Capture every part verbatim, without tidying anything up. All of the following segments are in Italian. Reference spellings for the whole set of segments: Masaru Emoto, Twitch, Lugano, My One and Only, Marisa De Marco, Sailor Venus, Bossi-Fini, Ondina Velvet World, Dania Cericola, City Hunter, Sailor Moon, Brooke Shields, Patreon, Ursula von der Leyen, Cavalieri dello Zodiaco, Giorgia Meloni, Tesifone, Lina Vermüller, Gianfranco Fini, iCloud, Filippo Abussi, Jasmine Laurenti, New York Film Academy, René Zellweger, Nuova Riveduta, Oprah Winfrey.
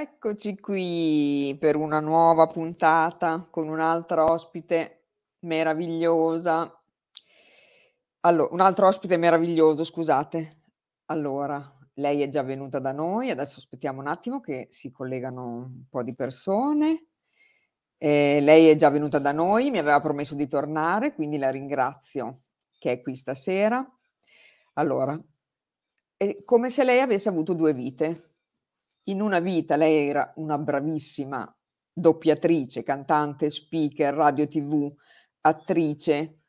Eccoci qui per una nuova puntata con un'altra ospite meravigliosa. Allora, un altro ospite meraviglioso, scusate. Allora, lei è già venuta da noi, adesso aspettiamo un attimo che si collegano un po' di persone. Eh, lei è già venuta da noi, mi aveva promesso di tornare, quindi la ringrazio che è qui stasera. Allora, è come se lei avesse avuto due vite. In una vita lei era una bravissima doppiatrice, cantante, speaker, radio tivù, attrice.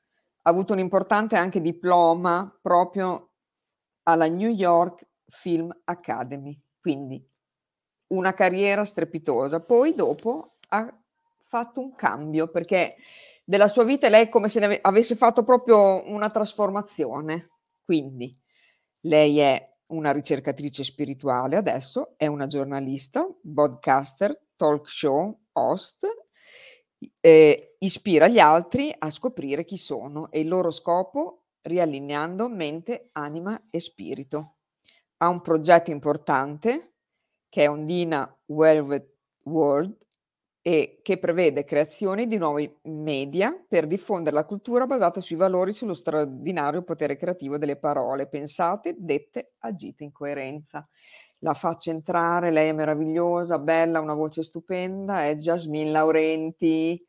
Ha avuto un importante anche diploma proprio alla New York Film Academy. Quindi una carriera strepitosa. Poi dopo ha fatto un cambio, perché della sua vita lei è come se ne avesse fatto proprio una trasformazione. Quindi lei è una ricercatrice spirituale, adesso è una giornalista, podcaster, talk show, host, eh, ispira gli altri a scoprire chi sono e il loro scopo riallineando mente, anima e spirito. Ha un progetto importante che è Ondina Velvet World e che prevede creazioni di nuovi media per diffondere la cultura basata sui valori, sullo straordinario potere creativo delle parole pensate, dette, agite in coerenza. La faccio entrare, lei è meravigliosa, bella, una voce stupenda, è Jasmine Laurenti.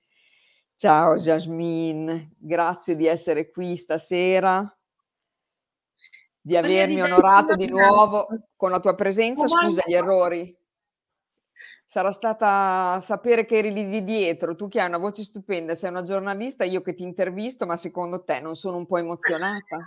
Ciao Jasmine, grazie di essere qui stasera, di avermi onorato di nuovo con la tua presenza, scusa gli errori. Sarà stata sapere che eri lì di dietro, tu che hai una voce stupenda, sei una giornalista, io che ti intervisto, ma secondo te non sono un po' emozionata?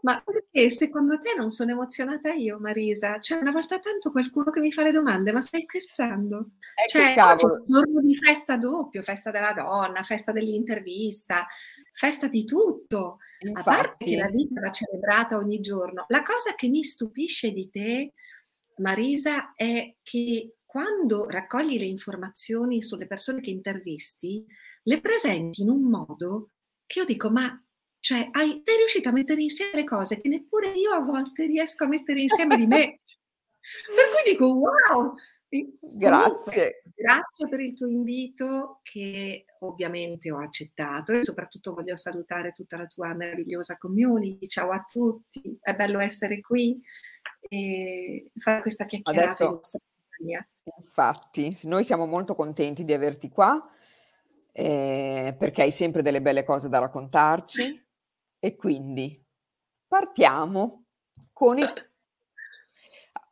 Ma perché secondo te non sono emozionata io, Marisa? Cioè, una volta tanto qualcuno che mi fa le domande, ma stai scherzando? Eh, cioè, cavolo. C'è un giorno di festa doppio, festa della donna, festa dell'intervista, festa di tutto. Infatti. A parte che la vita va celebrata ogni giorno. La cosa che mi stupisce di te, Marisa, è che quando raccogli le informazioni sulle persone che intervisti, le presenti in un modo che io dico, ma cioè, hai, sei riuscita a mettere insieme le cose che neppure io a volte riesco a mettere insieme di me. Per cui dico, wow! Grazie. Comunque, grazie per il tuo invito che ovviamente ho accettato e soprattutto voglio salutare tutta la tua meravigliosa community. Ciao a tutti, è bello essere qui e fare questa chiacchierata. Adesso... in nostra compagnia. Infatti, noi siamo molto contenti di averti qua eh, perché hai sempre delle belle cose da raccontarci e quindi partiamo con il...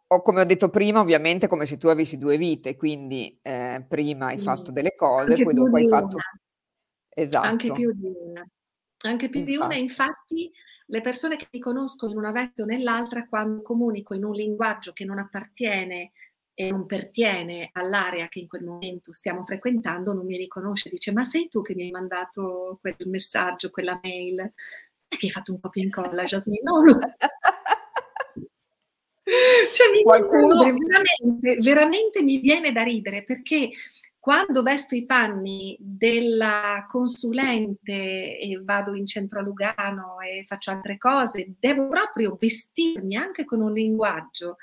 Oh, come ho detto prima, ovviamente come se tu avessi due vite, quindi eh, prima hai fatto delle cose, anche poi dopo hai fatto... Una. Esatto. Anche più di una. Anche più infatti. di una, infatti... Le persone che mi conoscono in una veste o nell'altra, quando comunico in un linguaggio che non appartiene e non pertiene all'area che in quel momento stiamo frequentando, non mi riconosce, dice ma sei tu che mi hai mandato quel messaggio, quella mail, è che hai fatto un copia e incolla, Jasmine? No, cioè mi qualcuno... veramente, veramente mi viene da ridere, perché quando vesto i panni della consulente e vado in centro a Lugano e faccio altre cose, devo proprio vestirmi anche con un linguaggio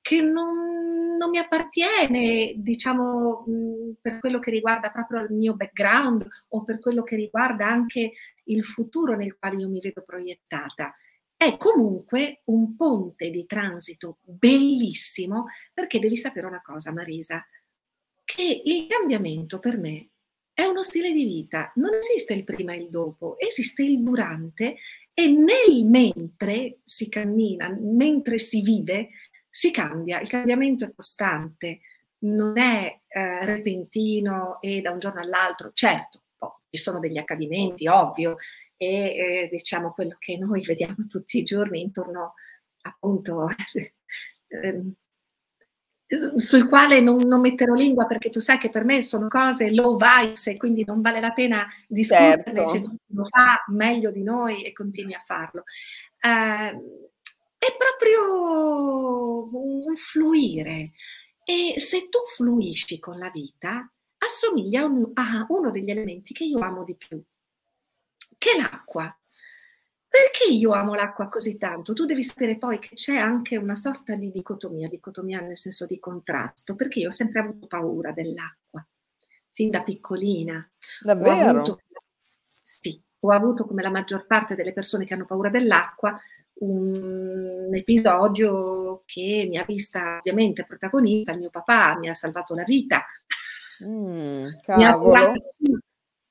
che non, non mi appartiene, diciamo, per quello che riguarda proprio il mio background o per quello che riguarda anche il futuro nel quale io mi vedo proiettata. È comunque un ponte di transito bellissimo, perché devi sapere una cosa, Marisa, che il cambiamento per me è uno stile di vita. Non esiste il prima e il dopo, esiste il durante e nel mentre si cammina, mentre si vive, si cambia, il cambiamento è costante, non è eh, repentino e da un giorno all'altro. Certo, oh, ci sono degli accadimenti, ovvio, e eh, diciamo quello che noi vediamo tutti i giorni intorno, appunto, ehm, sul quale non, non metterò lingua, perché tu sai che per me sono cose low vibes e quindi non vale la pena discuterne, certo. Cioè, lo fa meglio di noi e continui a farlo. Eh, È proprio un fluire, e se tu fluisci con la vita assomiglia a uno degli elementi che io amo di più, che è l'acqua, Perché io amo l'acqua così tanto? Tu devi sapere poi che c'è anche una sorta di dicotomia, dicotomia nel senso di contrasto, perché io ho sempre avuto paura dell'acqua, fin da piccolina. Davvero? Ho avuto, sì, ho avuto come la maggior parte delle persone che hanno paura dell'acqua un episodio che mi ha vista ovviamente protagonista, il mio papà mi ha salvato la vita. Mm, cavolo. Mi ha salvato, sì.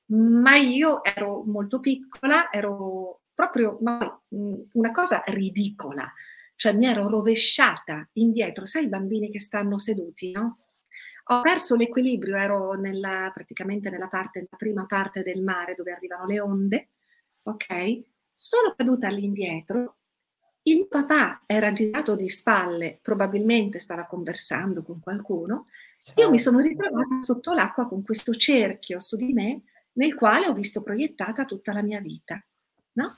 Ma io ero molto piccola, ero proprio ma, una cosa ridicola, cioè mi ero rovesciata indietro, sai i bambini che stanno seduti, no? Ho perso l'equilibrio, ero nella, praticamente nella parte, nella prima parte del mare dove arrivano le onde, ok? Sono caduta all'indietro, il mio papà era girato di spalle, probabilmente stava conversando con qualcuno, io mi sono ritrovata sotto l'acqua con questo cerchio su di me, nel quale ho visto proiettata tutta la mia vita, no?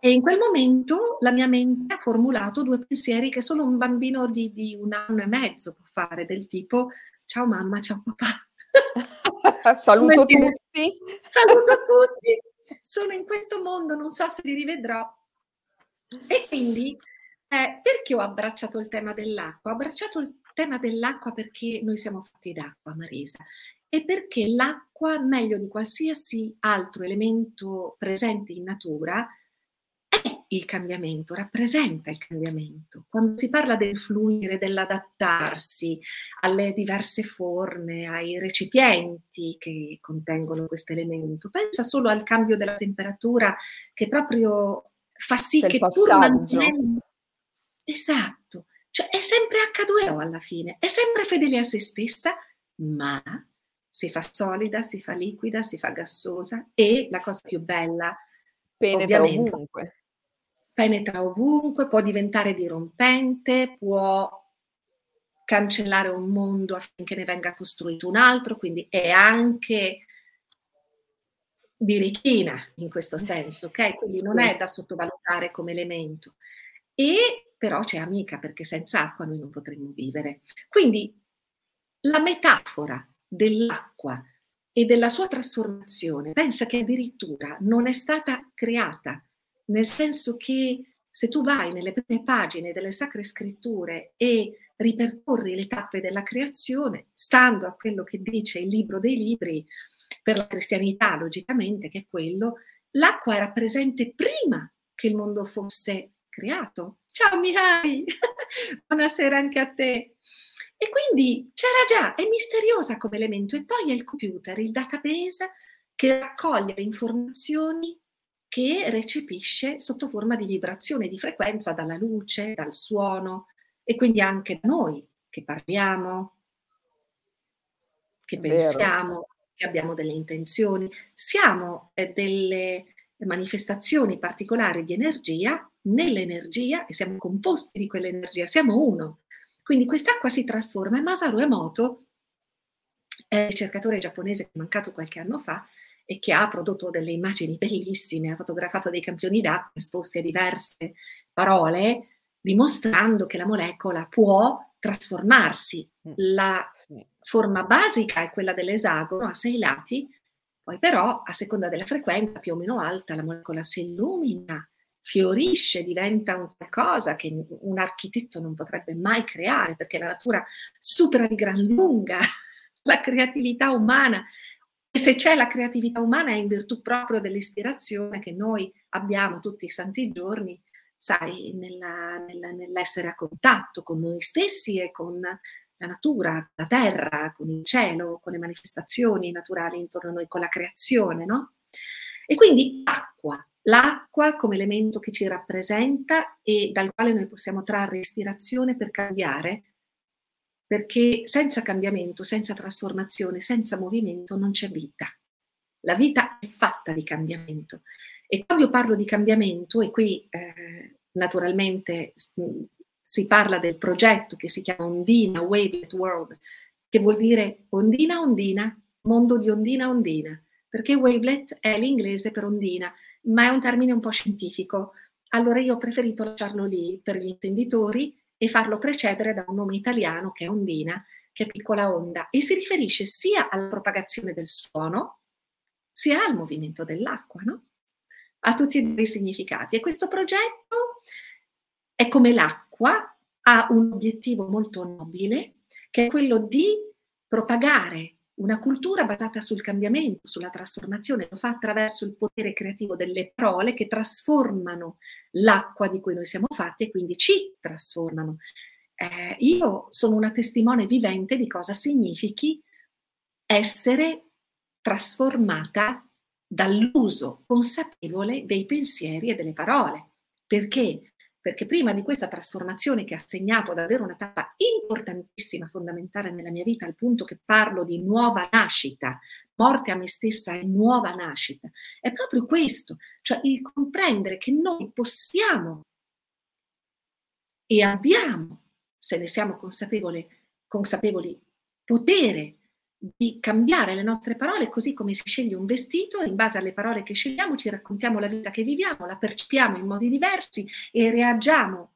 E in quel momento la mia mente ha formulato due pensieri che solo un bambino di, di un anno e mezzo può fare, del tipo, ciao mamma, ciao papà. Saluto tutti. Saluto tutti. Sono in questo mondo, non so se li rivedrò. E quindi, eh, perché ho abbracciato il tema dell'acqua? Ho abbracciato il tema dell'acqua perché noi siamo fatti d'acqua, Marisa. E perché l'acqua, meglio di qualsiasi altro elemento presente in natura, è il cambiamento, rappresenta il cambiamento. Quando si parla del fluire, dell'adattarsi alle diverse forme, ai recipienti che contengono questo elemento, pensa solo al cambio della temperatura che proprio fa sì che pur mantenendo... Esatto, cioè è sempre acca due o alla fine, è sempre fedele a se stessa, ma... si fa solida, si fa liquida, si fa gassosa e la cosa più bella, penetra ovunque. Penetra ovunque, può diventare dirompente, può cancellare un mondo affinché ne venga costruito un altro, quindi è anche birichina in questo senso, ok? Quindi non è da sottovalutare come elemento. E però c'è amica, perché senza acqua noi non potremmo vivere. Quindi la metafora dell'acqua e della sua trasformazione, pensa che addirittura non è stata creata, nel senso che se tu vai nelle prime pagine delle Sacre Scritture e ripercorri le tappe della creazione, stando a quello che dice il libro dei libri per la cristianità, logicamente, che è quello, l'acqua era presente prima che il mondo fosse creato. Ciao Mihai, buonasera anche a te. E quindi c'era già, è misteriosa come elemento. E poi è il computer, il database che raccoglie le informazioni che recepisce sotto forma di vibrazione, di frequenza, dalla luce, dal suono e quindi anche da noi che parliamo, che pensiamo, vero, che abbiamo delle intenzioni. Siamo delle manifestazioni particolari di energia nell'energia e siamo composti di quell'energia, siamo uno. Quindi quest'acqua si trasforma e Masaru Emoto è un ricercatore giapponese che è mancato qualche anno fa e che ha prodotto delle immagini bellissime, ha fotografato dei campioni d'acqua esposti a diverse parole, dimostrando che la molecola può trasformarsi. La forma basica è quella dell'esagono a sei lati, poi però a seconda della frequenza più o meno alta la molecola si illumina, fiorisce, diventa un qualcosa che un architetto non potrebbe mai creare, perché la natura supera di gran lunga la creatività umana. E se c'è la creatività umana è in virtù proprio dell'ispirazione che noi abbiamo tutti i santi giorni, sai, nella, nella, nell'essere a contatto con noi stessi e con la natura, la terra, con il cielo, con le manifestazioni naturali intorno a noi, con la creazione, no? E quindi acqua. L'acqua come elemento che ci rappresenta e dal quale noi possiamo trarre ispirazione per cambiare, perché senza cambiamento, senza trasformazione, senza movimento non c'è vita. La vita è fatta di cambiamento. E quando io parlo di cambiamento, e qui eh, naturalmente si parla del progetto che si chiama Ondina Velvet World, che vuol dire ondina ondina, mondo di ondina ondina, perché wavelet è l'inglese per ondina, ma è un termine un po' scientifico. Allora io ho preferito lasciarlo lì per gli intenditori e farlo precedere da un nome italiano che è ondina, che è piccola onda, e si riferisce sia alla propagazione del suono, sia al movimento dell'acqua, no? ha tutti e due i significati. E questo progetto è come l'acqua, ha un obiettivo molto nobile, che è quello di propagare una cultura basata sul cambiamento, sulla trasformazione. Lo fa attraverso il potere creativo delle parole che trasformano l'acqua di cui noi siamo fatti e quindi ci trasformano. Eh, io sono una testimone vivente di cosa significhi essere trasformata dall'uso consapevole dei pensieri e delle parole. Perché? Perché prima di questa trasformazione, che ha segnato davvero una tappa importantissima, fondamentale nella mia vita, al punto che parlo di nuova nascita, morte a me stessa e nuova nascita, è proprio questo, cioè il comprendere che noi possiamo e abbiamo, se ne siamo consapevoli, consapevoli potere di cambiare le nostre parole, così come si sceglie un vestito, in base alle parole che scegliamo ci raccontiamo la vita che viviamo, la percepiamo in modi diversi e reagiamo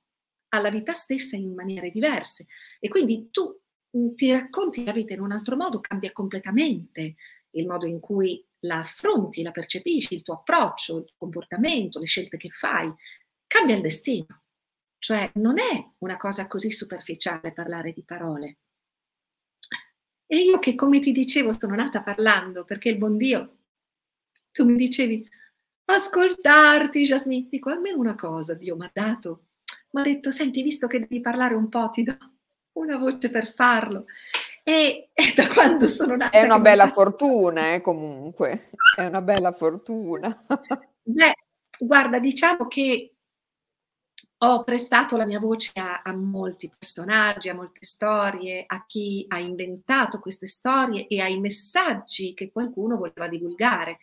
alla vita stessa in maniere diverse. E quindi tu ti racconti la vita in un altro modo, cambia completamente il modo in cui la affronti, la percepisci, il tuo approccio, il tuo comportamento, le scelte che fai, cambia il destino. Cioè non è una cosa così superficiale parlare di parole. E io che, come ti dicevo, sono nata parlando, perché il buon Dio, tu mi dicevi, ascoltarti, Jasmine, dico, almeno una cosa, Dio mi ha dato, mi ha detto, senti, visto che devi parlare un po', ti do una voce per farlo. E, e da quando sono nata... È una bella fortuna, eh, comunque, è una bella fortuna. Beh, guarda, diciamo che ho prestato la mia voce a, a molti personaggi, a molte storie, a chi ha inventato queste storie e ai messaggi che qualcuno voleva divulgare.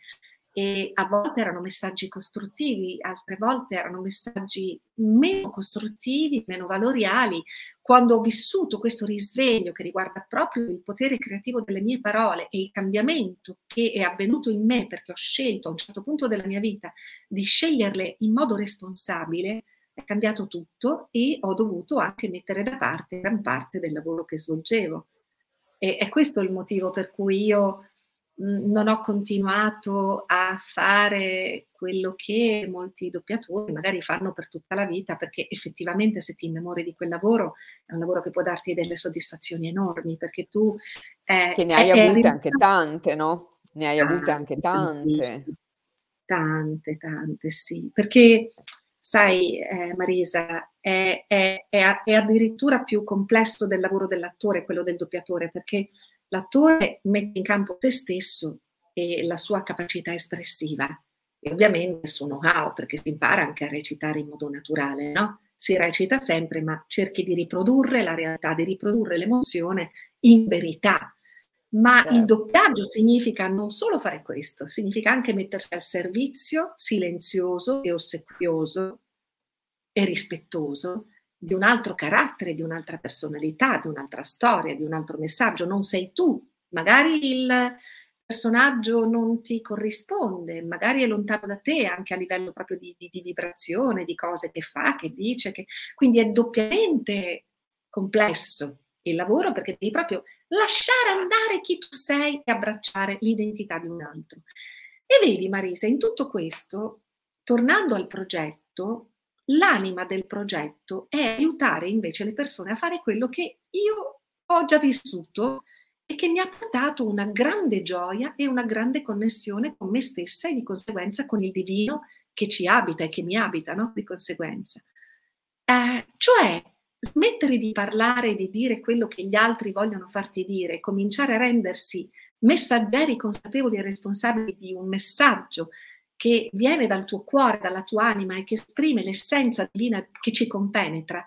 E a volte erano messaggi costruttivi, altre volte erano messaggi meno costruttivi, meno valoriali. Quando ho vissuto questo risveglio che riguarda proprio il potere creativo delle mie parole e il cambiamento che è avvenuto in me, perché ho scelto a un certo punto della mia vita di sceglierle in modo responsabile, è cambiato tutto e ho dovuto anche mettere da parte gran parte del lavoro che svolgevo. E è questo il motivo per cui io non ho continuato a fare quello che molti doppiatori magari fanno per tutta la vita, perché effettivamente se ti innamori di quel lavoro è un lavoro che può darti delle soddisfazioni enormi, perché tu... Eh, che ne hai avute arrivato... anche tante, no? Ne hai ah, avute anche tante. Tante, tante, sì. Perché... Sai, eh, Marisa, è, è, è, è addirittura più complesso del lavoro dell'attore, quello del doppiatore, perché l'attore mette in campo se stesso e la sua capacità espressiva e ovviamente il suo know-how, perché si impara anche a recitare in modo naturale, no? Si recita sempre, ma cerchi di riprodurre la realtà, di riprodurre l'emozione in verità. Ma il doppiaggio significa non solo fare questo, significa anche mettersi al servizio silenzioso e ossequioso e rispettoso di un altro carattere, di un'altra personalità, di un'altra storia, di un altro messaggio. Non sei tu, magari il personaggio non ti corrisponde, magari è lontano da te anche a livello proprio di, di, di vibrazione, di cose che fa, che dice, che... quindi è doppiamente complesso il lavoro, perché devi proprio lasciare andare chi tu sei e abbracciare l'identità di un altro. E vedi, Marisa, in tutto questo, tornando al progetto, l'anima del progetto è aiutare invece le persone a fare quello che io ho già vissuto e che mi ha portato una grande gioia e una grande connessione con me stessa e di conseguenza con il divino che ci abita e che mi abita, no? Di conseguenza. Eh, cioè, smettere di parlare e di dire quello che gli altri vogliono farti dire, cominciare a rendersi messaggeri consapevoli e responsabili di un messaggio che viene dal tuo cuore, dalla tua anima e che esprime l'essenza divina che ci compenetra,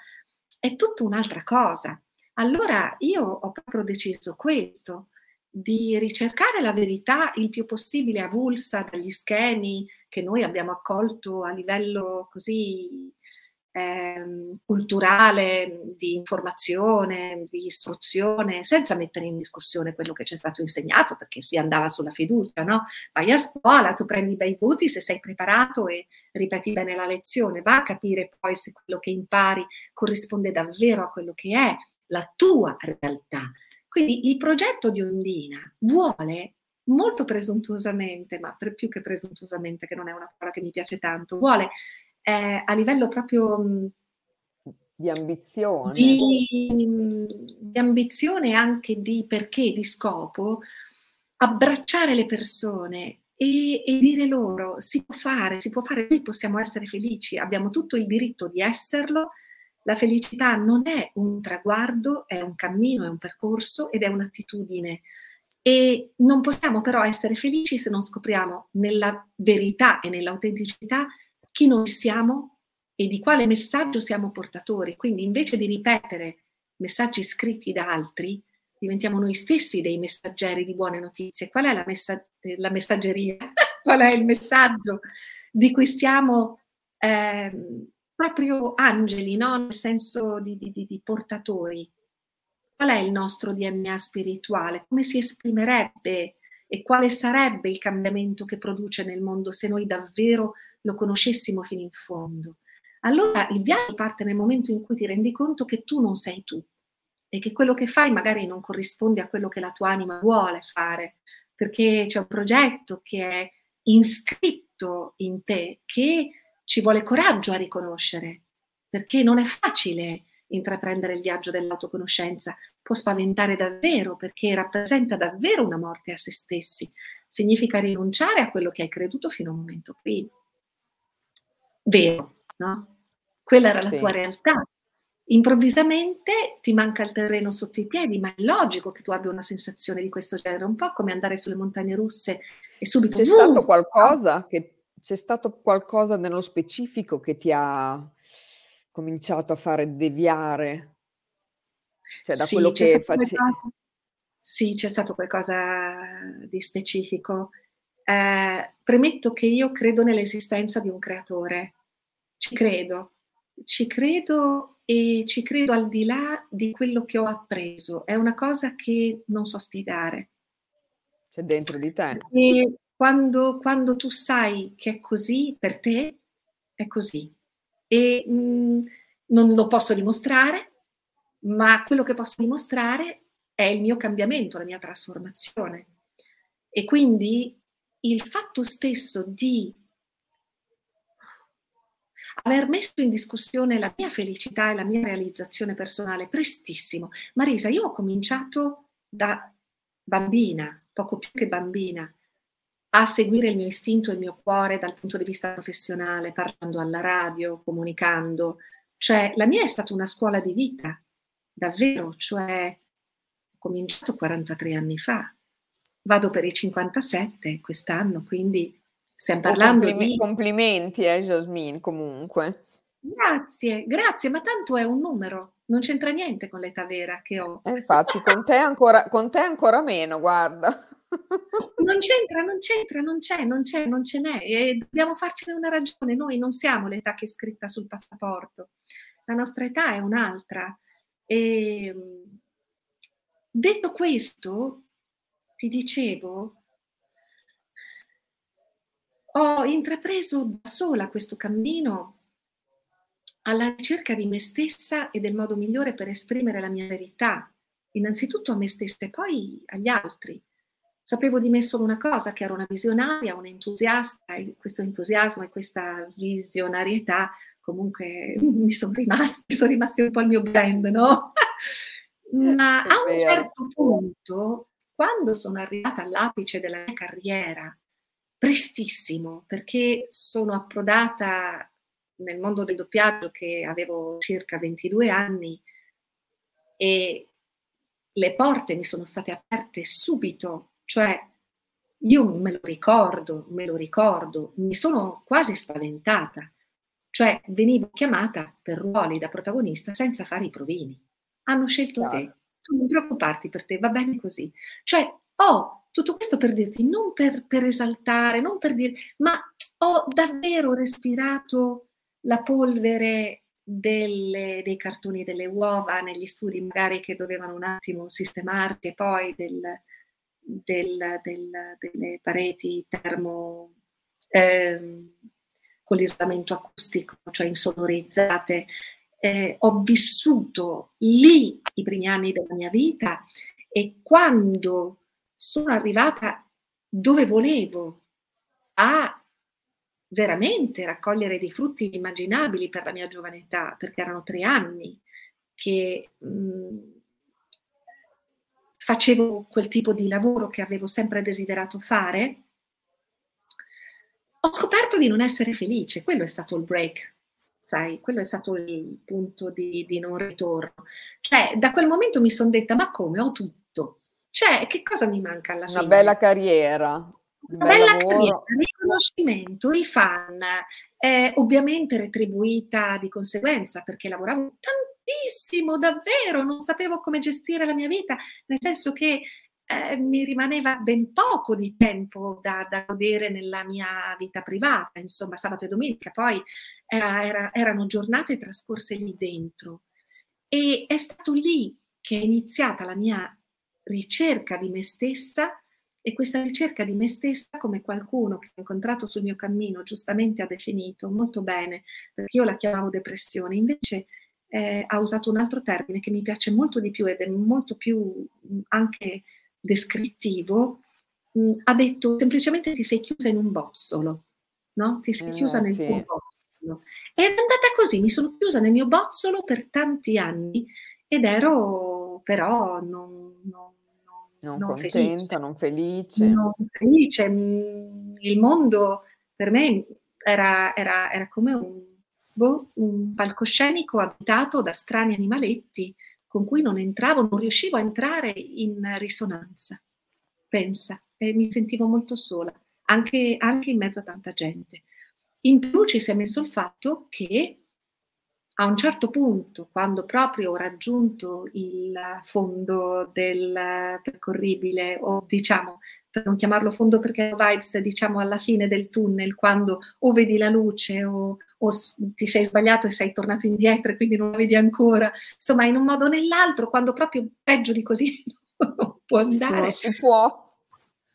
è tutta un'altra cosa. Allora io ho proprio deciso questo, di ricercare la verità il più possibile avulsa dagli schemi che noi abbiamo accolto a livello così... Ehm, culturale, di informazione, di istruzione, senza mettere in discussione quello che ci è stato insegnato, perché si andava sulla fiducia, no? Vai a scuola, tu prendi bei voti se sei preparato e ripeti bene la lezione, va a capire poi se quello che impari corrisponde davvero a quello che è la tua realtà. Quindi il progetto di Ondina vuole molto presuntuosamente, ma per più che presuntuosamente, che non è una parola che mi piace tanto, vuole eh, a livello proprio mh, di ambizione, di, di ambizione anche di perché, di scopo, abbracciare le persone e, e dire loro si può fare, si può fare, noi possiamo essere felici, abbiamo tutto il diritto di esserlo, la felicità non è un traguardo, è un cammino, è un percorso ed è un'attitudine. E non possiamo però essere felici se non scopriamo nella verità e nell'autenticità chi noi siamo e di quale messaggio siamo portatori. Quindi invece di ripetere messaggi scritti da altri, diventiamo noi stessi dei messaggeri di buone notizie. Qual è la, messa- la messaggeria? Qual è il messaggio di cui siamo eh, proprio angeli, no? Nel senso di, di, di, di portatori. Qual è il nostro D N A spirituale? Come si esprimerebbe e quale sarebbe il cambiamento che produce nel mondo se noi davvero lo conoscessimo fino in fondo? Allora il viaggio parte nel momento in cui ti rendi conto che tu non sei tu e che quello che fai magari non corrisponde a quello che la tua anima vuole fare, perché c'è un progetto che è iscritto in te che ci vuole coraggio a riconoscere, perché non è facile intraprendere il viaggio dell'autoconoscenza, può spaventare davvero perché rappresenta davvero una morte a se stessi, significa rinunciare a quello che hai creduto fino a un momento prima. Vero, no? Quella era la sì. tua realtà. Improvvisamente ti manca il terreno sotto i piedi, ma è logico che tu abbia una sensazione di questo genere, un po' come andare sulle montagne russe e subito... C'è uh, stato qualcosa che c'è stato qualcosa nello specifico che ti ha cominciato a fare deviare, cioè da sì, quello che facevi? Sì, c'è stato qualcosa di specifico. Eh, premetto che io credo nell'esistenza di un creatore, ci credo, ci credo e ci credo al di là di quello che ho appreso, è una cosa che non so spiegare. C'è dentro di te. E quando, quando tu sai che è così per te, è così. E mh, non lo posso dimostrare, ma quello che posso dimostrare è il mio cambiamento, la mia trasformazione. E quindi il fatto stesso di aver messo in discussione la mia felicità e la mia realizzazione personale prestissimo. Marisa, io ho cominciato da bambina, poco più che bambina, a seguire il mio istinto e il mio cuore dal punto di vista professionale, parlando alla radio, comunicando. Cioè, la mia è stata una scuola di vita, davvero, cioè, ho cominciato quarantatré anni fa, vado per i cinquantasette quest'anno, quindi stiamo parlando complime, di... Complimenti, eh, Jasmine, comunque. Grazie, grazie, ma tanto è un numero, non c'entra niente con l'età vera che ho. Eh, infatti, con te ancora, con te ancora meno, guarda. Non c'entra, non c'entra, non c'è, non c'è, non ce n'è e dobbiamo farcene una ragione, noi non siamo l'età che è scritta sul passaporto, la nostra età è un'altra. E, detto questo, ti dicevo, ho intrapreso da sola questo cammino alla ricerca di me stessa e del modo migliore per esprimere la mia verità, innanzitutto a me stessa e poi agli altri. Sapevo di me solo una cosa, che ero una visionaria, un'entusiasta, e questo entusiasmo e questa visionarietà comunque mi sono rimasti, sono rimasti un po' il mio brand, no? Ma a un certo punto, quando sono arrivata all'apice della mia carriera, prestissimo, perché sono approdata nel mondo del doppiaggio che avevo circa ventidue anni e le porte mi sono state aperte subito. Cioè, io me lo ricordo, me lo ricordo, mi sono quasi spaventata. Cioè, venivo chiamata per ruoli da protagonista senza fare i provini. Hanno scelto claro. te, tu non preoccuparti per te, va bene così. Cioè, ho tutto questo per dirti, non per, per esaltare, non per dire, ma ho davvero respirato la polvere delle, dei cartoni delle uova negli studi, magari che dovevano un attimo sistemarsi e poi del... Del, del, delle pareti termo ehm, con l'isolamento acustico, cioè insonorizzate. Eh, ho vissuto lì i primi anni della mia vita e quando sono arrivata dove volevo, a veramente raccogliere dei frutti immaginabili per la mia giovane età, perché erano tre anni che mh, facevo quel tipo di lavoro che avevo sempre desiderato fare. Ho scoperto di non essere felice, quello è stato il break, sai, quello è stato il punto di, di non ritorno. Cioè, da quel momento mi sono detta, ma come, ho tutto. Cioè, che cosa mi manca alla fine? Una bella carriera. Un Una bella lavoro. carriera, riconoscimento, i fan, eh, ovviamente retribuita di conseguenza, perché lavoravo tantissimo, davvero, non sapevo come gestire la mia vita, nel senso che Eh, mi rimaneva ben poco di tempo da, da godere nella mia vita privata, insomma sabato e domenica, poi era, era, erano giornate trascorse lì dentro, e è stato lì che è iniziata la mia ricerca di me stessa. E questa ricerca di me stessa, come qualcuno che ho incontrato sul mio cammino giustamente ha definito molto bene, perché io la chiamavo depressione, invece eh, ha usato un altro termine che mi piace molto di più ed è molto più anche descrittivo, mh, ha detto semplicemente ti sei chiusa in un bozzolo, no? Ti sei chiusa eh, nel sì. tuo bozzolo. È andata così, mi sono chiusa nel mio bozzolo per tanti anni ed ero però non, non, non, non contenta, felice. non felice. Non felice. Il mondo per me era, era, era come un, boh, un palcoscenico abitato da strani animaletti con cui non entravo, non riuscivo a entrare in risonanza, pensa, e mi sentivo molto sola, anche, anche in mezzo a tanta gente. In più ci si è messo il fatto che a un certo punto, quando proprio ho raggiunto il fondo del percorribile, o diciamo, per non chiamarlo fondo perché vibes, diciamo alla fine del tunnel, quando o vedi la luce o... o ti sei sbagliato e sei tornato indietro e quindi non lo vedi ancora, insomma in un modo o nell'altro, quando proprio peggio di così non può andare, non si può.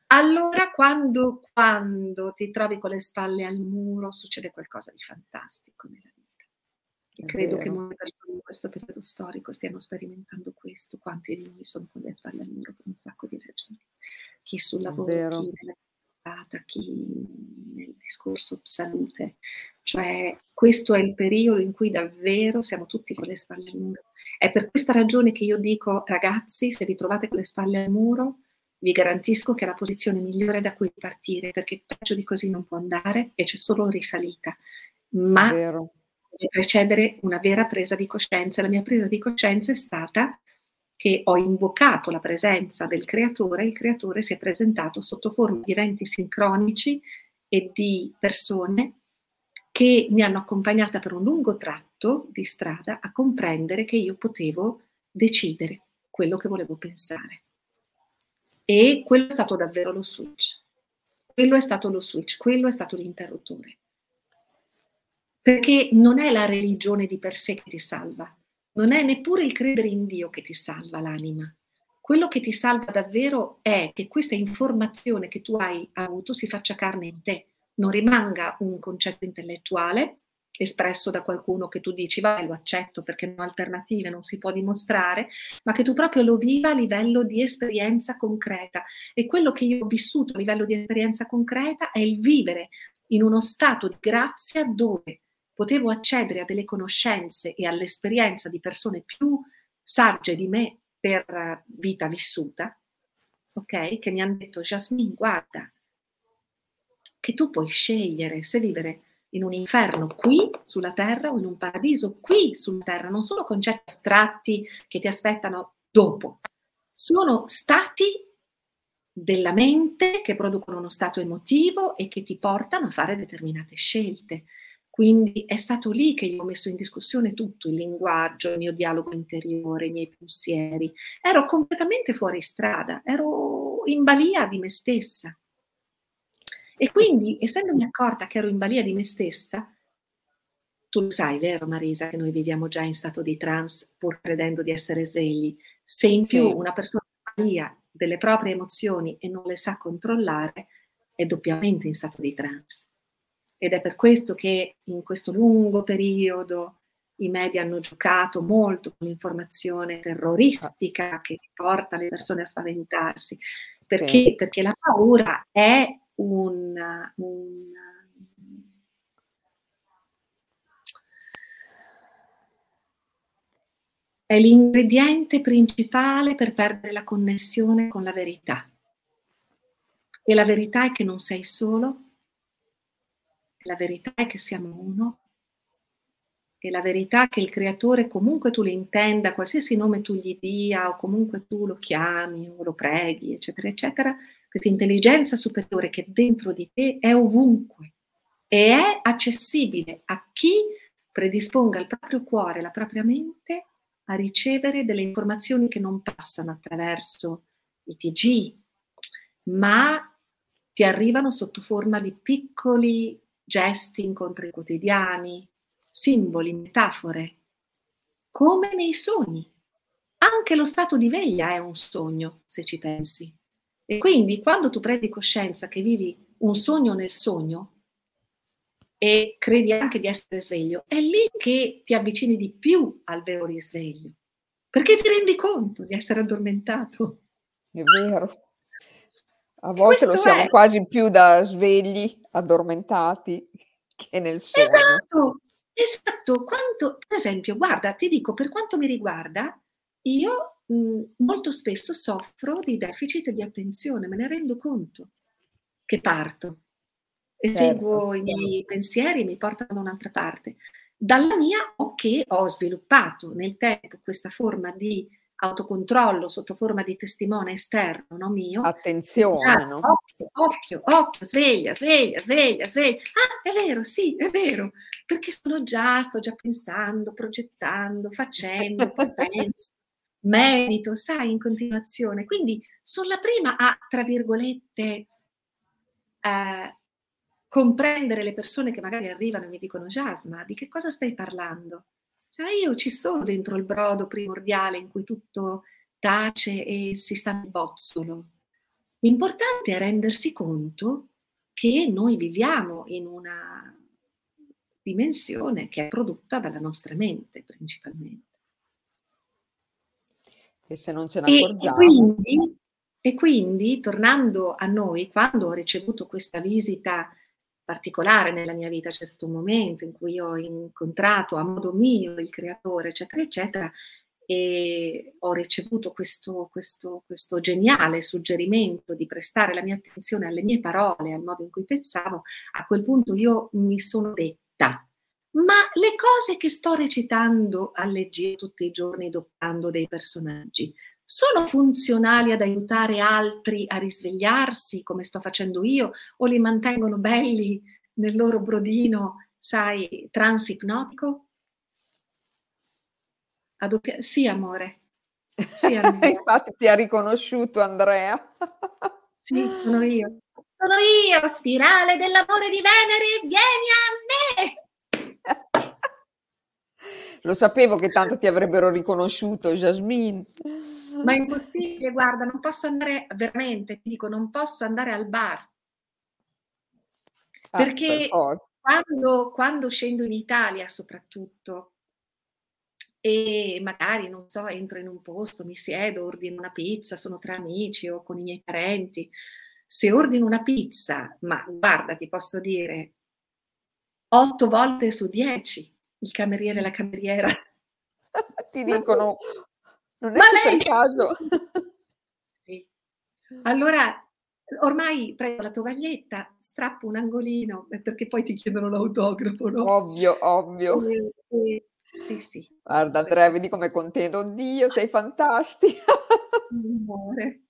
Allora quando, quando ti trovi con le spalle al muro succede qualcosa di fantastico nella vita, e è credo vero. Che molte persone in questo periodo storico stiano sperimentando questo, quanti di noi sono con le spalle al muro per un sacco di ragioni, chi sul lavoro, chi nella chi nel discorso salute, cioè questo è il periodo in cui davvero siamo tutti con le spalle al muro. È per questa ragione che io dico, ragazzi, se vi trovate con le spalle al muro, vi garantisco che è la posizione migliore da cui partire, perché peggio di così non può andare e c'è solo risalita, ma deve precedere una vera presa di coscienza. La mia presa di coscienza è stata che ho invocato la presenza del creatore, il creatore si è presentato sotto forma di eventi sincronici e di persone che mi hanno accompagnata per un lungo tratto di strada a comprendere che io potevo decidere quello che volevo pensare. E quello è stato davvero lo switch, quello è stato lo switch, quello è stato l'interruttore. Perché non è la religione di per sé che ti salva, non è neppure il credere in Dio che ti salva l'anima. Quello che ti salva davvero è che questa informazione che tu hai avuto si faccia carne in te, non rimanga un concetto intellettuale espresso da qualcuno che tu dici vai, lo accetto perché non ho alternative, non si può dimostrare, ma che tu proprio lo viva a livello di esperienza concreta. E quello che io ho vissuto a livello di esperienza concreta è il vivere in uno stato di grazia dove potevo accedere a delle conoscenze e all'esperienza di persone più sagge di me per vita vissuta, ok? Che mi hanno detto, Jasmine, guarda, che tu puoi scegliere se vivere in un inferno qui sulla terra o in un paradiso qui sulla terra, non sono concetti astratti che ti aspettano dopo, sono stati della mente che producono uno stato emotivo e che ti portano a fare determinate scelte. Quindi è stato lì che io ho messo in discussione tutto, il linguaggio, il mio dialogo interiore, i miei pensieri. Ero completamente fuori strada, ero in balia di me stessa. E quindi, essendomi accorta che ero in balia di me stessa, tu lo sai, vero Marisa, che noi viviamo già in stato di trance pur credendo di essere svegli. Se in più una persona è in balia delle proprie emozioni e non le sa controllare, è doppiamente in stato di trance. Ed è per questo che in questo lungo periodo i media hanno giocato molto con l'informazione terroristica che porta le persone a spaventarsi. perché, sì. perché la paura è un, un è l'ingrediente principale per perdere la connessione con la verità. E la verità è che non sei solo, la verità è che siamo uno, e la verità è che il creatore, comunque tu lo intenda, qualsiasi nome tu gli dia o comunque tu lo chiami o lo preghi, eccetera, eccetera, questa intelligenza superiore che dentro di te è ovunque e è accessibile a chi predisponga il proprio cuore, la propria mente a ricevere delle informazioni che non passano attraverso i T G, ma ti arrivano sotto forma di piccoli gesti, incontri quotidiani, simboli, metafore, come nei sogni. Anche lo stato di veglia è un sogno, se ci pensi. E quindi quando tu prendi coscienza che vivi un sogno nel sogno e credi anche di essere sveglio, è lì che ti avvicini di più al vero risveglio, perché ti rendi conto di essere addormentato. È vero. A volte questo lo siamo è. Quasi più da svegli, addormentati, che nel sogno. Esatto, esatto. Quanto, per esempio, guarda, ti dico, per quanto mi riguarda, io mh, molto spesso soffro di deficit di attenzione, me ne rendo conto che parto. Eseguo certo, i miei certo. pensieri, mi portano da un'altra parte. Dalla mia ho che ho sviluppato nel tempo questa forma di autocontrollo sotto forma di testimone esterno, no mio. Attenzione. Ah, no? Occhio, occhio, occhio, sveglia, sveglia, sveglia, sveglia. Ah, è vero, sì, è vero. Perché sono già, sto già pensando, progettando, facendo, penso, medito, sai, in continuazione. Quindi sono la prima a, tra virgolette, eh, comprendere le persone che magari arrivano e mi dicono: Jasma, di che cosa stai parlando? Cioè io ci sono dentro il brodo primordiale in cui tutto tace e si sta nel bozzolo. L'importante è rendersi conto che noi viviamo in una dimensione che è prodotta dalla nostra mente principalmente. E se non ce ne accorgiamo... E quindi, e quindi, tornando a noi, quando ho ricevuto questa visita particolare nella mia vita, c'è stato un momento in cui ho incontrato a modo mio il creatore, eccetera, eccetera, e ho ricevuto questo, questo, questo geniale suggerimento di prestare la mia attenzione alle mie parole, al modo in cui pensavo. A quel punto io mi sono detta: ma le cose che sto recitando a leggero tutti i giorni doppiando dei personaggi sono funzionali ad aiutare altri a risvegliarsi come sto facendo io, o li mantengono belli nel loro brodino, sai, transipnotico? Doppia... Sì, amore. Sì, amore. Infatti ti ha riconosciuto Andrea. Sì, sono io. Sono io, spirale dell'amore di Venere, vieni a me! Lo sapevo che tanto ti avrebbero riconosciuto, Jasmine. Ma è impossibile, guarda, non posso andare, veramente, ti dico, non posso andare al bar. Ah, perché per quando, quando scendo in Italia soprattutto e magari, non so, entro in un posto, mi siedo, ordino una pizza, sono tra amici o con i miei parenti, se ordino una pizza, ma guarda, ti posso dire, otto volte su dieci il cameriere e la cameriera ti dicono... Non è per caso. Sì. Allora, ormai prendo la tovaglietta, strappo un angolino, perché poi ti chiedono l'autografo, no? Ovvio, ovvio. E, e, sì, sì. Guarda, Andrea, vedi com'è contento. Oddio, sei fantastica. Amore.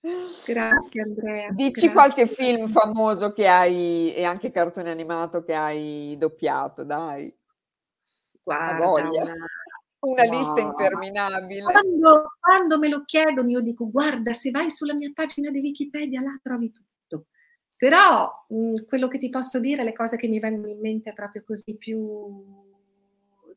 Grazie, Andrea. Dici grazie. Qualche film famoso che hai, e anche cartone animato che hai doppiato, dai. Guarda, voglia. Una... Una wow. lista interminabile. Quando, quando me lo chiedono io dico: guarda, se vai sulla mia pagina di Wikipedia là trovi tutto. Però mh, quello che ti posso dire, le cose che mi vengono in mente proprio così più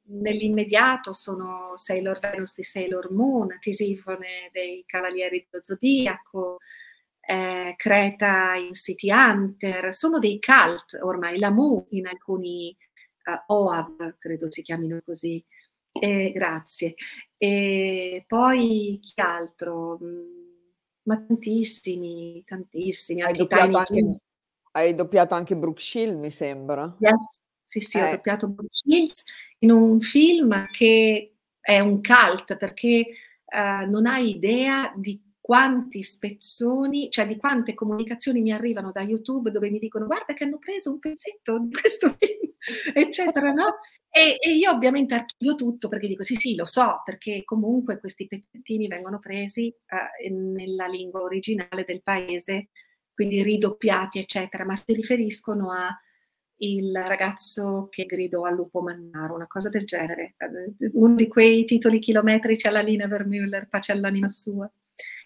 nell'immediato sono Sailor Venus di Sailor Moon, Tesifone dei Cavalieri dello Zodiaco, eh, Creta in City Hunter, sono dei cult ormai, la Mu in alcuni eh, O A B, credo si chiamino così. Eh, grazie. E poi chi altro? Ma tantissimi, tantissimi. Hai, anche doppiato, anche, hai doppiato anche Brooke Shields, mi sembra. Yes. Sì, sì, eh. Ho doppiato Brooke Shields in un film che è un cult, perché uh, non hai idea di quanti spezzoni, cioè di quante comunicazioni mi arrivano da YouTube dove mi dicono guarda che hanno preso un pezzetto di questo film, eccetera, no? E, e io ovviamente archivio tutto, perché dico sì sì lo so, perché comunque questi pezzettini vengono presi uh, nella lingua originale del paese, quindi ridoppiati eccetera, ma si riferiscono a il ragazzo che gridò al lupo mannaro, una cosa del genere, uno di quei titoli chilometrici alla Lina Vermüller, pace all'anima sua.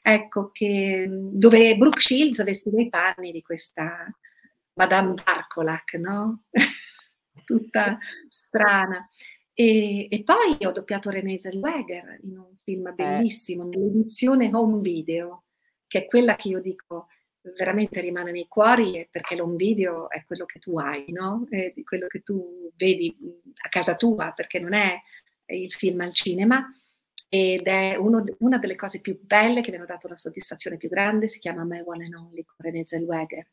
Ecco, che, dove Brooke Shields vestiva i panni di questa Madame Barcolac, no? Tutta strana. E, e poi ho doppiato René Zellweger in un film bellissimo, nell'edizione home video, che è quella che io dico veramente rimane nei cuori, perché l'home video è quello che tu hai, no? È quello che tu vedi a casa tua, perché non è il film al cinema. Ed è uno, una delle cose più belle che mi hanno dato la soddisfazione più grande, si chiama My One and Only con René Zellweger,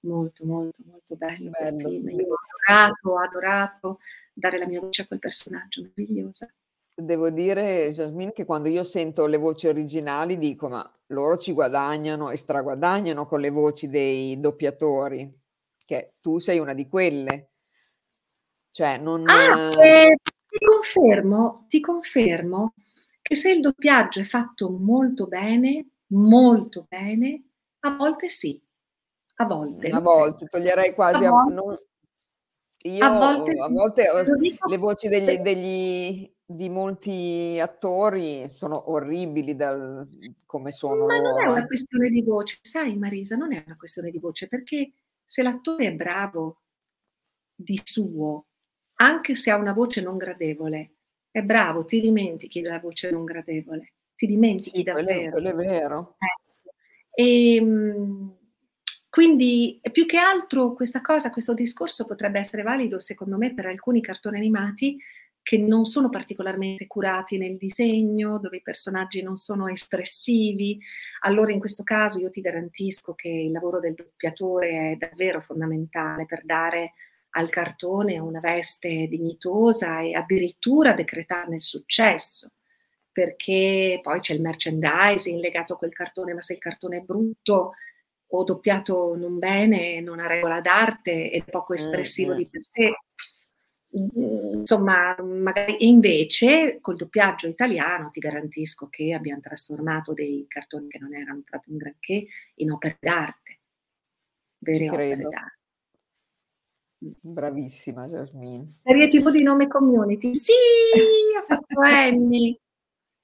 molto molto molto bello, bello. Film. Io ho adorato, ho adorato dare la mia voce a quel personaggio, meravigliosa. Devo dire, Jasmine, che quando io sento le voci originali dico ma loro ci guadagnano e straguadagnano con le voci dei doppiatori, che tu sei una di quelle, cioè non... Ah, eh, ti confermo, ti confermo che se il doppiaggio è fatto molto bene, molto bene, a volte sì, a volte. A volte, sempre. Toglierei quasi... A volte, a, non, io, a volte, sì. a volte le voci degli, degli, di molti attori sono orribili dal, come sono... Ma non è una questione di voce, sai Marisa, non è una questione di voce, perché se l'attore è bravo di suo, anche se ha una voce non gradevole, è bravo, ti dimentichi della voce non gradevole, ti dimentichi sì, davvero. Quello è vero. Eh. E, quindi più che altro questa cosa, questo discorso potrebbe essere valido secondo me per alcuni cartoni animati che non sono particolarmente curati nel disegno, dove i personaggi non sono espressivi. Allora in questo caso io ti garantisco che il lavoro del doppiatore è davvero fondamentale per dare al cartone una veste dignitosa e addirittura decretarne il successo, perché poi c'è il merchandising legato a quel cartone, ma se il cartone è brutto o doppiato non bene, non ha regola d'arte ed è poco espressivo mm-hmm. di per sé, insomma magari. Invece col doppiaggio italiano ti garantisco che abbiamo trasformato dei cartoni che non erano proprio un granché in opere d'arte, vere opere d'arte. Bravissima Jasmine. Serie tivù di nome Community. Sì, ho fatto Annie.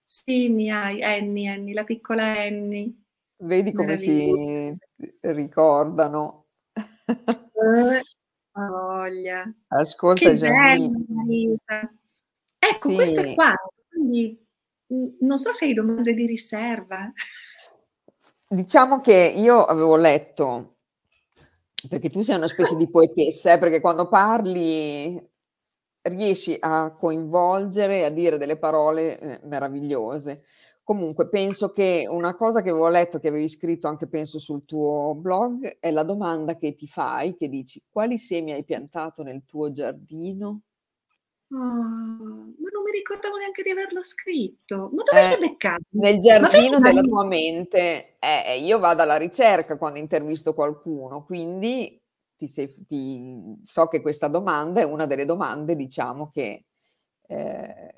Sì, mi hai Annie, Annie, la piccola Annie. Vedi come si ricordano. Uh, voglia. Ascolta che Jasmine. Bello, ecco, sì. Questo è quanto. Quindi non so se hai domande di riserva. Diciamo che io avevo letto, perché tu sei una specie di poetessa, eh? Perché quando parli riesci a coinvolgere, a dire delle parole eh, meravigliose. Comunque penso che una cosa che avevo letto, che avevi scritto anche penso sul tuo blog, è la domanda che ti fai, che dici quali semi hai piantato nel tuo giardino? Oh, ma non mi ricordavo neanche di averlo scritto. Ma dove l'hai eh, beccato? Nel giardino della tua mente. Eh, io vado alla ricerca quando intervisto qualcuno, quindi ti sei, ti, so che questa domanda è una delle domande, diciamo, che, eh,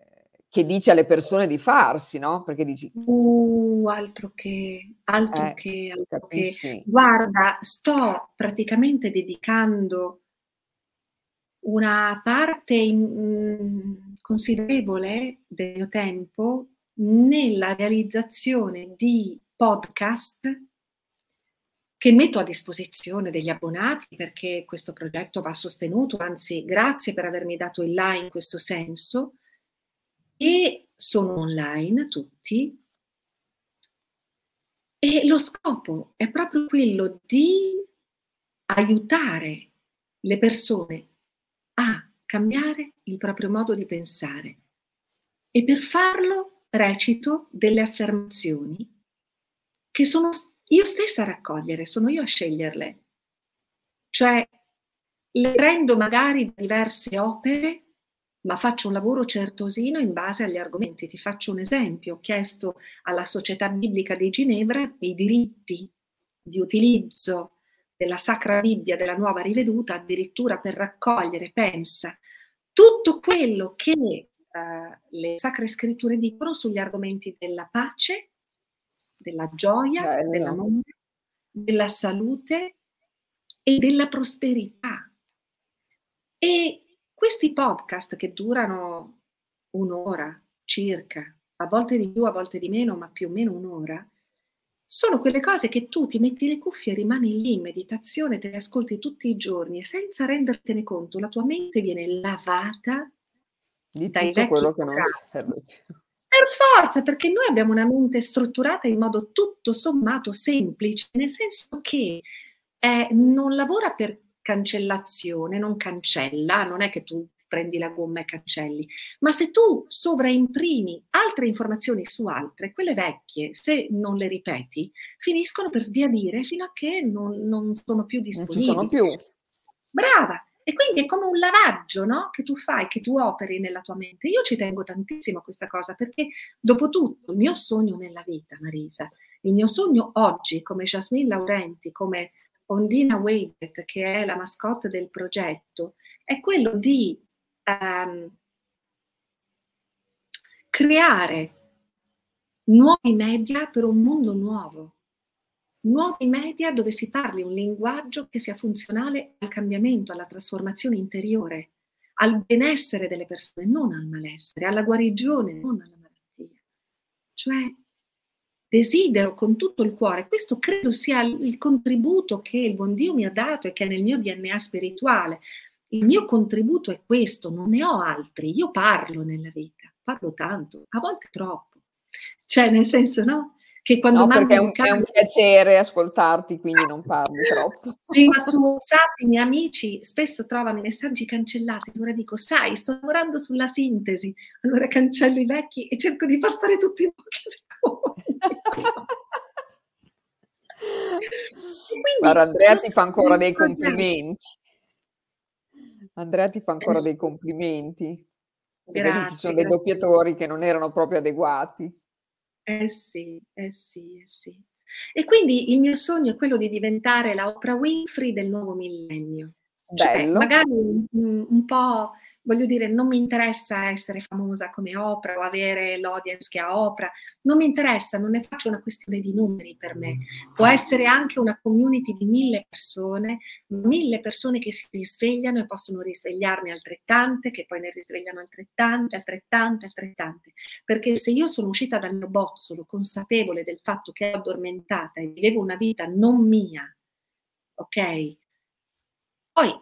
che dice alle persone di farsi, no? Perché dici uh, altro che, altro eh, che, altro che. Guarda, sto praticamente dedicando una parte mh, considerevole del mio tempo nella realizzazione di podcast che metto a disposizione degli abbonati, perché questo progetto va sostenuto, anzi grazie per avermi dato il là in questo senso, e sono online tutti. E lo scopo è proprio quello di aiutare le persone a cambiare il proprio modo di pensare, e per farlo recito delle affermazioni che sono io stessa a raccogliere, sono io a sceglierle. Cioè, le prendo magari diverse opere, ma faccio un lavoro certosino in base agli argomenti. Ti faccio un esempio. Ho chiesto alla Società Biblica di Ginevra i diritti di utilizzo della Sacra Bibbia della Nuova Riveduta, addirittura per raccogliere, pensa, tutto quello che eh, le Sacre Scritture dicono sugli argomenti della pace, della gioia, eh, dell'amore, eh. della salute e della prosperità. E questi podcast che durano un'ora circa, a volte di più, a volte di meno, ma più o meno un'ora, sono quelle cose che tu ti metti le cuffie e rimani lì in meditazione, te le ascolti tutti i giorni e senza rendertene conto la tua mente viene lavata di dai tutto quello che non serve più. Per forza, perché noi abbiamo una mente strutturata in modo tutto sommato semplice, nel senso che eh, non lavora per cancellazione, non cancella, non è che tu prendi la gomma e cancelli, ma se tu sovraimprimi altre informazioni su altre, quelle vecchie, se non le ripeti, finiscono per sbiadire fino a che non, non sono più disponibili. Non ci sono più. Brava! E quindi è come un lavaggio, no? Che tu fai, che tu operi nella tua mente. Io ci tengo tantissimo a questa cosa, perché dopo tutto il mio sogno nella vita, Marisa, il mio sogno oggi, come Jasmine Laurenti, come Ondina Velvet, che è la mascotte del progetto, è quello di um, creare nuovi media per un mondo nuovo, nuovi media dove si parli un linguaggio che sia funzionale al cambiamento, alla trasformazione interiore, al benessere delle persone, non al malessere, alla guarigione, non alla malattia. Cioè, desidero con tutto il cuore, questo credo sia il contributo che il buon Dio mi ha dato e che è nel mio D N A spirituale. Il mio contributo è questo, non ne ho altri. Io parlo nella vita, parlo tanto, a volte troppo. Cioè, nel senso, no? Che quando no, mando perché è un, cambio... è un piacere ascoltarti, quindi non parli troppo. Sì, ma su WhatsApp i miei amici spesso trovano i messaggi cancellati, allora dico, sai, sto lavorando sulla sintesi, allora cancello i vecchi e cerco di far stare tutti in bocca. Guarda, Andrea ti fa ancora dei complimenti. Andrea ti fa ancora dei complimenti. Grazie. Ci sono dei doppiatori che non erano proprio adeguati. Eh sì, eh sì, eh sì. E quindi il mio sogno è quello di diventare la Oprah Winfrey del nuovo millennio. Bello. Cioè, magari un, un po', voglio dire, non mi interessa essere famosa come Oprah o avere l'audience che ha Oprah, non mi interessa, non ne faccio una questione di numeri per me. Può essere anche una community di mille persone, mille persone che si risvegliano e possono risvegliarne altrettante, che poi ne risvegliano altrettante, altrettante, altrettante. Perché se io sono uscita dal mio bozzolo consapevole del fatto che ero addormentata e vivevo una vita non mia, ok? Poi,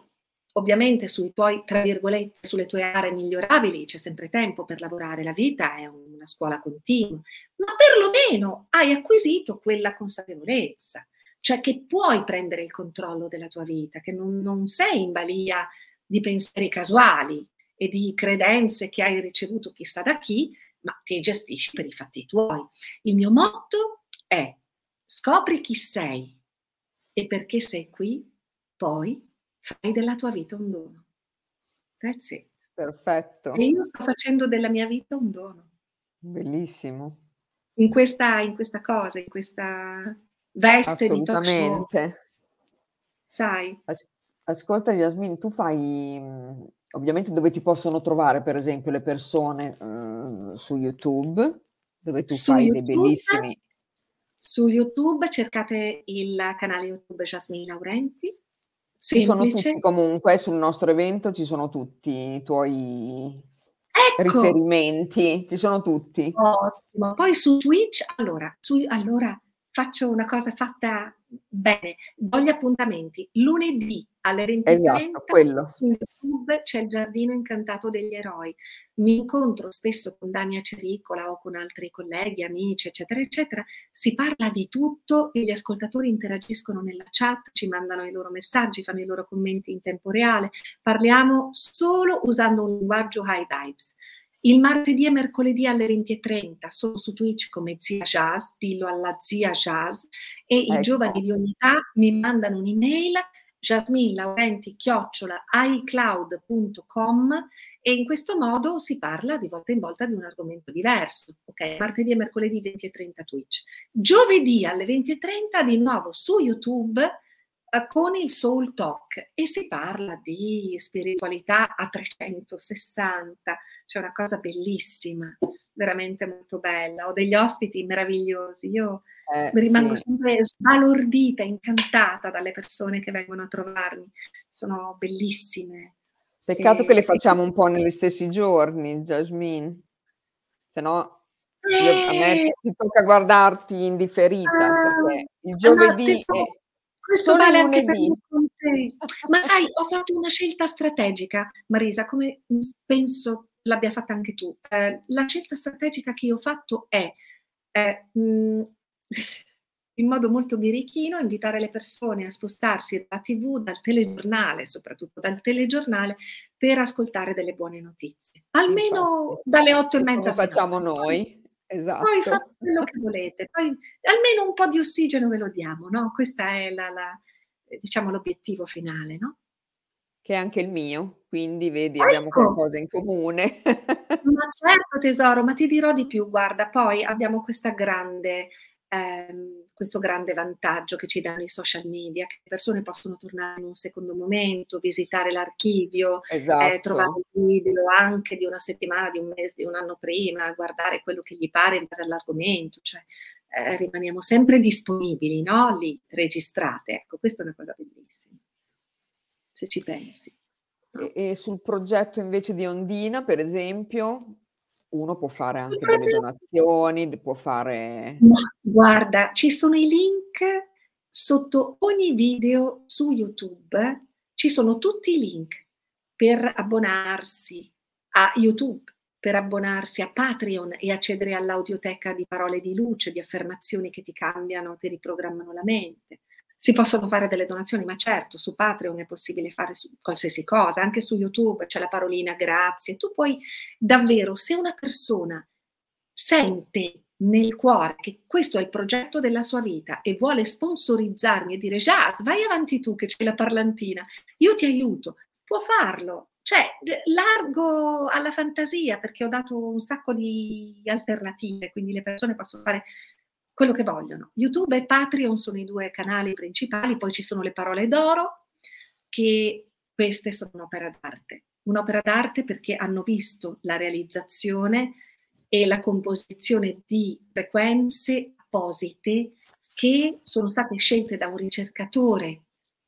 ovviamente, sui tuoi, tra virgolette, sulle tue aree migliorabili c'è sempre tempo per lavorare, la vita è una scuola continua, ma perlomeno hai acquisito quella consapevolezza, cioè che puoi prendere il controllo della tua vita, che non, non sei in balia di pensieri casuali e di credenze che hai ricevuto chissà da chi, ma ti gestisci per i fatti tuoi. Il mio motto è: scopri chi sei e perché sei qui, poi fai della tua vita un dono. That's it. Perfetto. E io sto facendo della mia vita un dono. Bellissimo. In questa, in questa cosa, in questa veste di talk show. Sai. As- ascolta Jasmine, tu fai, ovviamente, dove ti possono trovare, per esempio, le persone mh, su YouTube, dove tu su fai YouTube, dei bellissimi... Su YouTube cercate il canale YouTube Jasmine Laurenti. Ci sono tutti, comunque sul nostro evento ci sono tutti i tuoi ecco. riferimenti, ci sono tutti. Ottimo. Poi su Twitch, allora, su, allora faccio una cosa fatta bene, do gli appuntamenti. Lunedì alle venti e trenta esatto, su YouTube c'è il Giardino Incantato degli Eroi. Mi incontro spesso con Dania Cericola o con altri colleghi, amici, eccetera, eccetera. Si parla di tutto e gli ascoltatori interagiscono nella chat, ci mandano i loro messaggi, fanno i loro commenti in tempo reale. Parliamo solo usando un linguaggio high vibes. Il martedì e mercoledì alle venti e trenta sono su Twitch come Zia Jas, Dillo alla Zia Jas, e ecco. I giovani di ogni età mi mandano un'email Jasmine Laurenti chiocciola iCloud punto com e in questo modo si parla di volta in volta di un argomento diverso. Ok, martedì e mercoledì venti e trenta Twitch. Giovedì alle venti e trenta di nuovo su YouTube eh, con il Soul Talk e si parla di spiritualità a trecentosessanta, cioè una cosa bellissima, veramente molto bella. Ho degli ospiti meravigliosi, io eh, rimango sì. sempre sbalordita, incantata dalle persone che vengono a trovarmi, sono bellissime. Peccato e, che le facciamo un po' negli stessi giorni, Jasmine, se no eh, a me ti tocca guardarti in differita, ah, perché il giovedì no, so, è questo vale anche per me con te. Ma sai, ho fatto una scelta strategica, Marisa, come penso l'abbia fatta anche tu. Eh, la scelta strategica che io ho fatto è eh, mh, in modo molto birichino invitare le persone a spostarsi dalla tivù, dal telegiornale, soprattutto dal telegiornale, per ascoltare delle buone notizie. Almeno infatti, dalle otto e mezza. Come facciamo noi. Esatto. Poi fate quello che volete. Poi almeno un po' di ossigeno ve lo diamo, no? Questa è la, la, diciamo, l'obiettivo finale, no? Che è anche il mio, quindi vedi, ecco. Abbiamo qualcosa in comune. Ma certo tesoro, ma ti dirò di più, guarda, poi abbiamo questa grande, ehm, questo grande vantaggio che ci danno i social media, che le persone possono tornare in un secondo momento, visitare l'archivio, esatto. eh, trovare il video anche di una settimana, di un mese, di un anno prima, guardare quello che gli pare in base all'argomento, cioè eh, rimaniamo sempre disponibili, no? Lì, registrate, ecco, questa è una cosa bellissima. Se ci pensi. No. E, e sul progetto invece di Ondina, per esempio, uno può fare sul anche progetto... delle donazioni, può fare... No, guarda, ci sono i link sotto ogni video su YouTube, ci sono tutti i link per abbonarsi a YouTube, per abbonarsi a Patreon e accedere all'audioteca di parole di luce, di affermazioni che ti cambiano, ti riprogrammano la mente. Si possono fare delle donazioni, ma certo, su Patreon è possibile fare su qualsiasi cosa, anche su YouTube c'è la parolina grazie. Tu puoi davvero, se una persona sente nel cuore che questo è il progetto della sua vita e vuole sponsorizzarmi e dire Jas, vai avanti tu che c'è la parlantina, io ti aiuto, può farlo. Cioè, largo alla fantasia, perché ho dato un sacco di alternative, quindi le persone possono fare quello che vogliono. YouTube e Patreon sono i due canali principali, poi ci sono le parole d'oro, che queste sono un'opera d'arte. Un'opera d'arte perché hanno visto la realizzazione e la composizione di frequenze apposite che sono state scelte da un ricercatore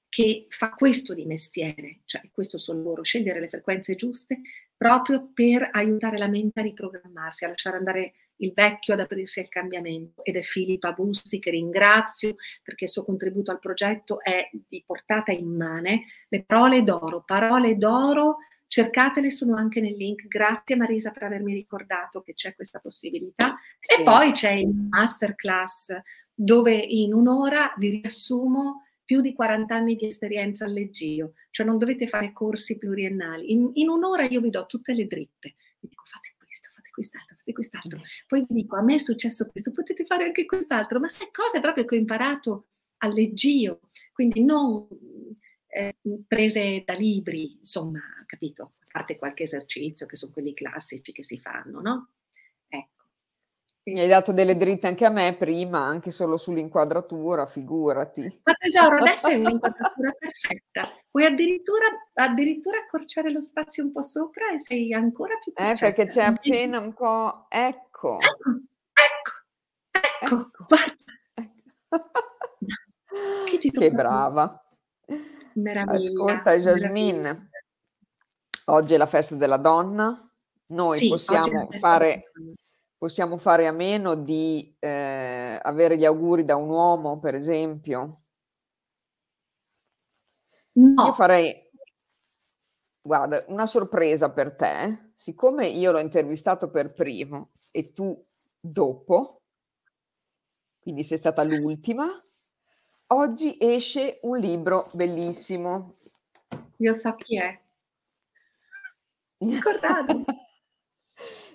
che fa questo di mestiere, cioè questo sono loro, scegliere le frequenze giuste proprio per aiutare la mente a riprogrammarsi, a lasciare andare il vecchio, ad aprirsi al cambiamento, ed è Filippo Abussi che ringrazio perché il suo contributo al progetto è di portata immane. Le parole d'oro, parole d'oro, cercatele, sono anche nel link. Grazie Marisa per avermi ricordato che c'è questa possibilità. Sì. E poi c'è il masterclass dove in un'ora vi riassumo più di quaranta anni di esperienza al leggio, cioè non dovete fare corsi pluriennali, in, in un'ora io vi do tutte le dritte, vi dico fate questo, fate quest'altro, fate quest'altro, poi vi dico a me è successo questo, potete fare anche quest'altro, ma se cose proprio che ho imparato al leggio, quindi non eh, prese da libri, insomma, capito, a parte qualche esercizio che sono quelli classici che si fanno, no? Mi hai dato delle dritte anche a me prima, anche solo sull'inquadratura, figurati. Ma tesoro, adesso è un'inquadratura perfetta. Puoi addirittura, addirittura accorciare lo spazio un po' sopra e sei ancora più perfetta. Eh, perché c'è appena un po'... Ecco. Ecco, ecco, ecco. Guarda. Che, ti che brava. Meraviglia. Ascolta, Jasmine, oggi è la festa della donna. Noi sì, possiamo fare... Possiamo fare a meno di eh, avere gli auguri da un uomo, per esempio? No. Io farei, guarda, una sorpresa per te. Siccome io l'ho intervistato per primo e tu dopo, quindi sei stata l'ultima, oggi esce un libro bellissimo. Io so chi è. Corrado.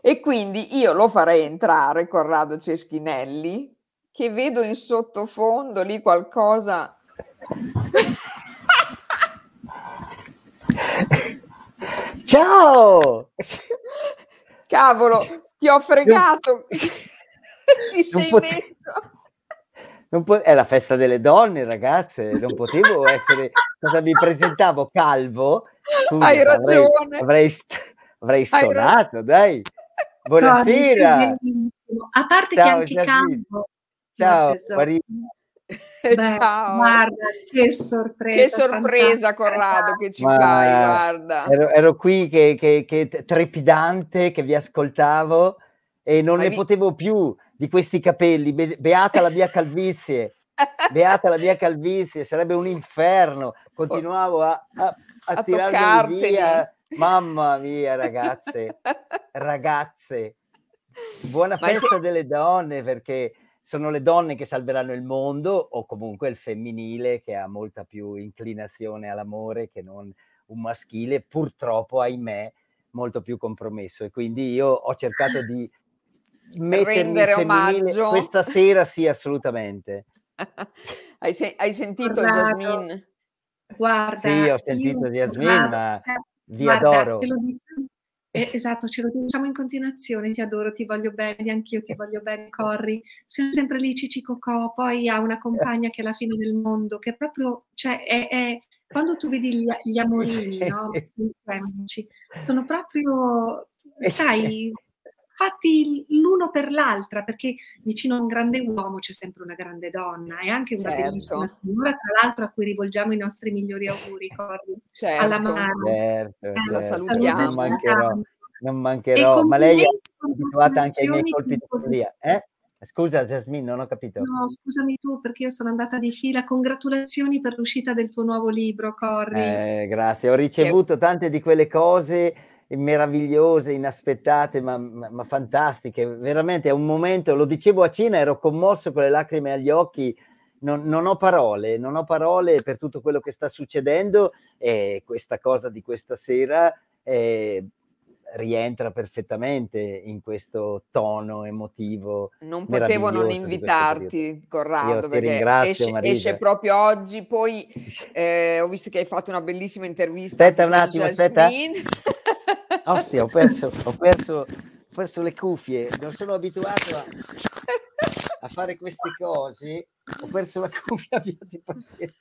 E quindi io lo farei entrare, Corrado Ceschinelli, che vedo in sottofondo lì qualcosa... Ciao! Cavolo, ti ho fregato! Ti sei pot- messo... Non po- è la festa delle donne, ragazze, non potevo essere... Cosa mi presentavo? Calvo? Scusa, hai ragione! Avrei, avrei, st- avrei stonato, dai! Buonasera! No, a parte ciao, che anche Jasmine. Calvo... Ciao, Marisa. Beh, ciao. Guarda, che sorpresa, che sorpresa Corrado che ci Ma, fai, guarda. Ero, ero qui che, che, che trepidante, che vi ascoltavo e non Hai ne vi... potevo più di questi capelli, Be- beata la mia calvizie, beata la mia calvizie, sarebbe un inferno, continuavo a, a, a, a tirarmi via, mamma mia ragazze, ragazze, buona Ma festa se... delle donne perché... Sono le donne che salveranno il mondo o comunque il femminile che ha molta più inclinazione all'amore che non un maschile, purtroppo, ahimè, molto più compromesso. E quindi io ho cercato di rendere omaggio questa sera, sì, assolutamente. hai, sen- hai sentito Jasmine? Guarda, sì, ho sentito Jasmine, ma vi guarda, adoro. Te lo dico. Eh, esatto, ce lo diciamo in continuazione, ti adoro, ti voglio bene, anch'io ti voglio bene, Corri, siamo sempre lì cicicocò, poi ha una compagna che è la fine del mondo, che proprio, cioè, è, è, quando tu vedi gli, gli amorini, no? Sono proprio, sai, fatti l'uno per l'altra, perché vicino a un grande uomo c'è sempre una grande donna, e anche una certo. bellissima signora, tra l'altro a cui rivolgiamo i nostri migliori auguri, Corri, certo, alla Mara. Certo, eh, certo. La salutiamo, non mancherò, non mancherò. Ma lei è abituata anche ai miei colpi di follia, eh? Scusa Jasmine, non ho capito. No, scusami tu perché io sono andata di fila. Congratulazioni per l'uscita del tuo nuovo libro, Corri. Eh, grazie, ho ricevuto tante di quelle cose meravigliose, inaspettate, ma, ma, ma fantastiche. Veramente è un momento, lo dicevo a cena, ero commosso con le lacrime agli occhi, non, non ho parole, non ho parole per tutto quello che sta succedendo e questa cosa di questa sera eh, rientra perfettamente in questo tono emotivo. Non potevo non invitarti, Corrado, perché ringrazio, esce, esce proprio oggi, poi eh, ho visto che hai fatto una bellissima intervista. Aspetta un attimo, Jasmine. aspetta. Ostia, ho perso, ho perso, ho perso le cuffie, non sono abituato a, a fare queste cose, ho perso la cuffia, abbiate pazienza.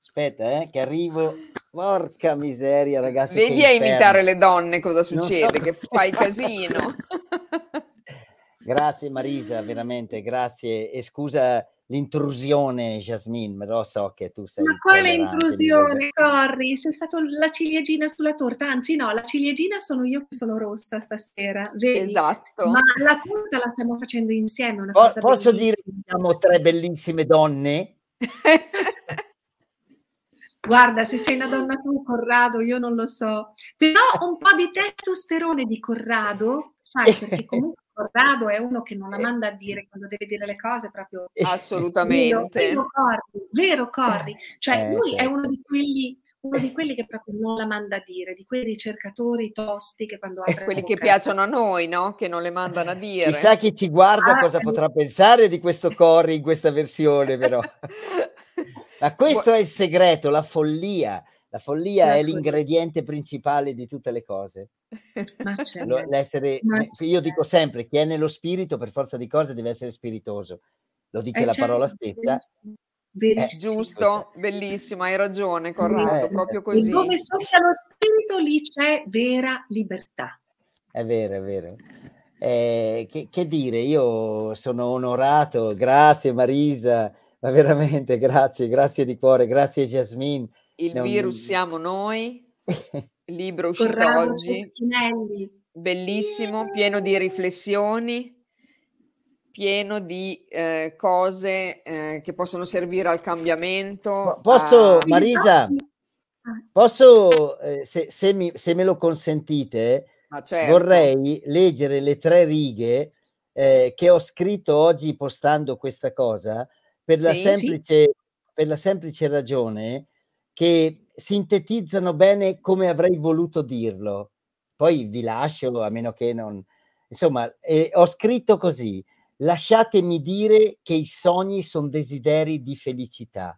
Aspetta, eh, che arrivo, porca miseria ragazzi. Vedi a imitare le donne cosa succede, so che fai casino. Grazie Marisa, veramente, grazie e scusa... L'intrusione, Jasmine, ma lo so che tu sei... Ma quale intrusione, Corri? Sei stato la ciliegina sulla torta, anzi no, la ciliegina sono io che sono rossa stasera, vedi? Esatto. Ma la torta la stiamo facendo insieme, una po- cosa Posso bellissima. Dire che siamo tre bellissime donne? Guarda, se sei una donna tu, Corrado, io non lo so. Però un po' di testosterone di Corrado, sai, perché comunque Corrado è uno che non la manda a dire quando deve dire le cose proprio assolutamente vero, Corri, vero Corri, cioè eh, lui certo. è uno di quelli uno di quelli che proprio non la manda a dire, di quei ricercatori tosti che quando apre quelli che piacciono a noi, no? Che non le mandano a dire. Chissà chi ci guarda ah, cosa potrà pensare di questo Corri in questa versione però. Ma questo è il segreto, la follia. La follia è l'ingrediente principale di tutte le cose. Ma c'è. L'essere, Ma c'è. Io dico sempre, chi è nello spirito, per forza di cose, deve essere spiritoso. Lo dice eh, la certo. parola stessa. Bellissimo. Eh, giusto, bellissimo, hai ragione, Corrado, eh, proprio così. E dove soffia lo spirito, lì c'è vera libertà. È vero, è vero. Eh, che, che dire, io sono onorato, grazie Marisa, ma veramente grazie, grazie di cuore, grazie Jasmine. Il virus siamo noi, il libro uscito Corrado oggi, Ceschinelli. Bellissimo, pieno di riflessioni, pieno di eh, cose eh, che possono servire al cambiamento. Posso, a... Marisa, posso, eh, se, se, mi, se me lo consentite, ah, certo. vorrei leggere le tre righe eh, che ho scritto oggi postando questa cosa per la, sì, semplice, sì. Per la semplice ragione che sintetizzano bene come avrei voluto dirlo. Poi vi lascio, a meno che non... Insomma, eh, ho scritto così: lasciatemi dire che i sogni sono desideri di felicità.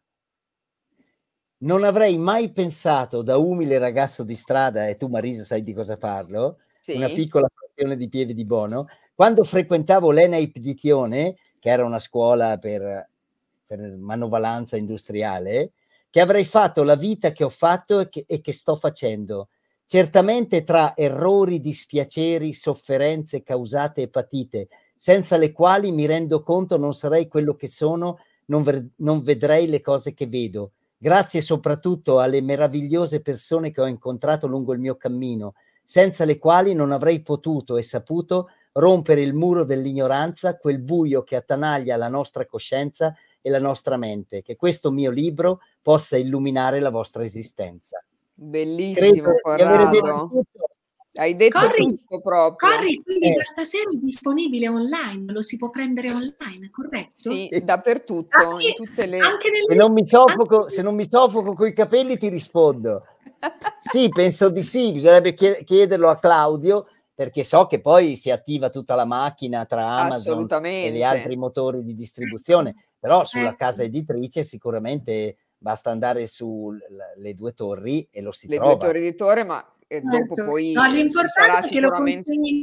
Non avrei mai pensato, da umile ragazzo di strada, e tu Marisa sai di cosa parlo, sì, una piccola frazione di Pieve di Bono, quando frequentavo l'ENAIP di Tione, che era una scuola per, per manovalanza industriale, che avrei fatto la vita che ho fatto e che, e che sto facendo. Certamente tra errori, dispiaceri, sofferenze causate e patite, senza le quali mi rendo conto non sarei quello che sono, non, ver- non vedrei le cose che vedo. Grazie soprattutto alle meravigliose persone che ho incontrato lungo il mio cammino, senza le quali non avrei potuto e saputo rompere il muro dell'ignoranza, quel buio che attanaglia la nostra coscienza e la nostra mente. Che questo mio libro possa illuminare la vostra esistenza. Bellissimo, Corrado. Hai detto Corri, tutto proprio. Corri, quindi eh. da stasera è disponibile online, lo si può prendere online, corretto? Sì, dappertutto. Ah, sì. In tutte le... Anche nelle... se, non mi soffoco, anche... se non mi soffoco coi capelli ti rispondo. Sì, penso di sì, bisognerebbe chiederlo a Claudio, perché so che poi si attiva tutta la macchina tra Amazon e gli altri motori di distribuzione, però sulla eh. casa editrice sicuramente basta andare su Le Due Torri e lo si le trova. Le Due Torri di Torre, ma... E dopo certo. poi no, l'importante è che lo consegni.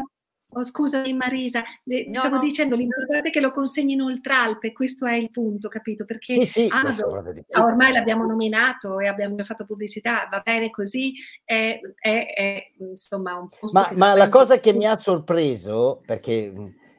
Oh, scusami Marisa, le, no, stavo no. dicendo l'importante è che lo consegnino oltre Alpe, questo è il punto, capito? Perché sì, sì, Amazon, ormai l'abbiamo nominato e abbiamo già fatto pubblicità, va bene così, è, è, è insomma un posto. Ma, ma la cosa che mi ha sorpreso, perché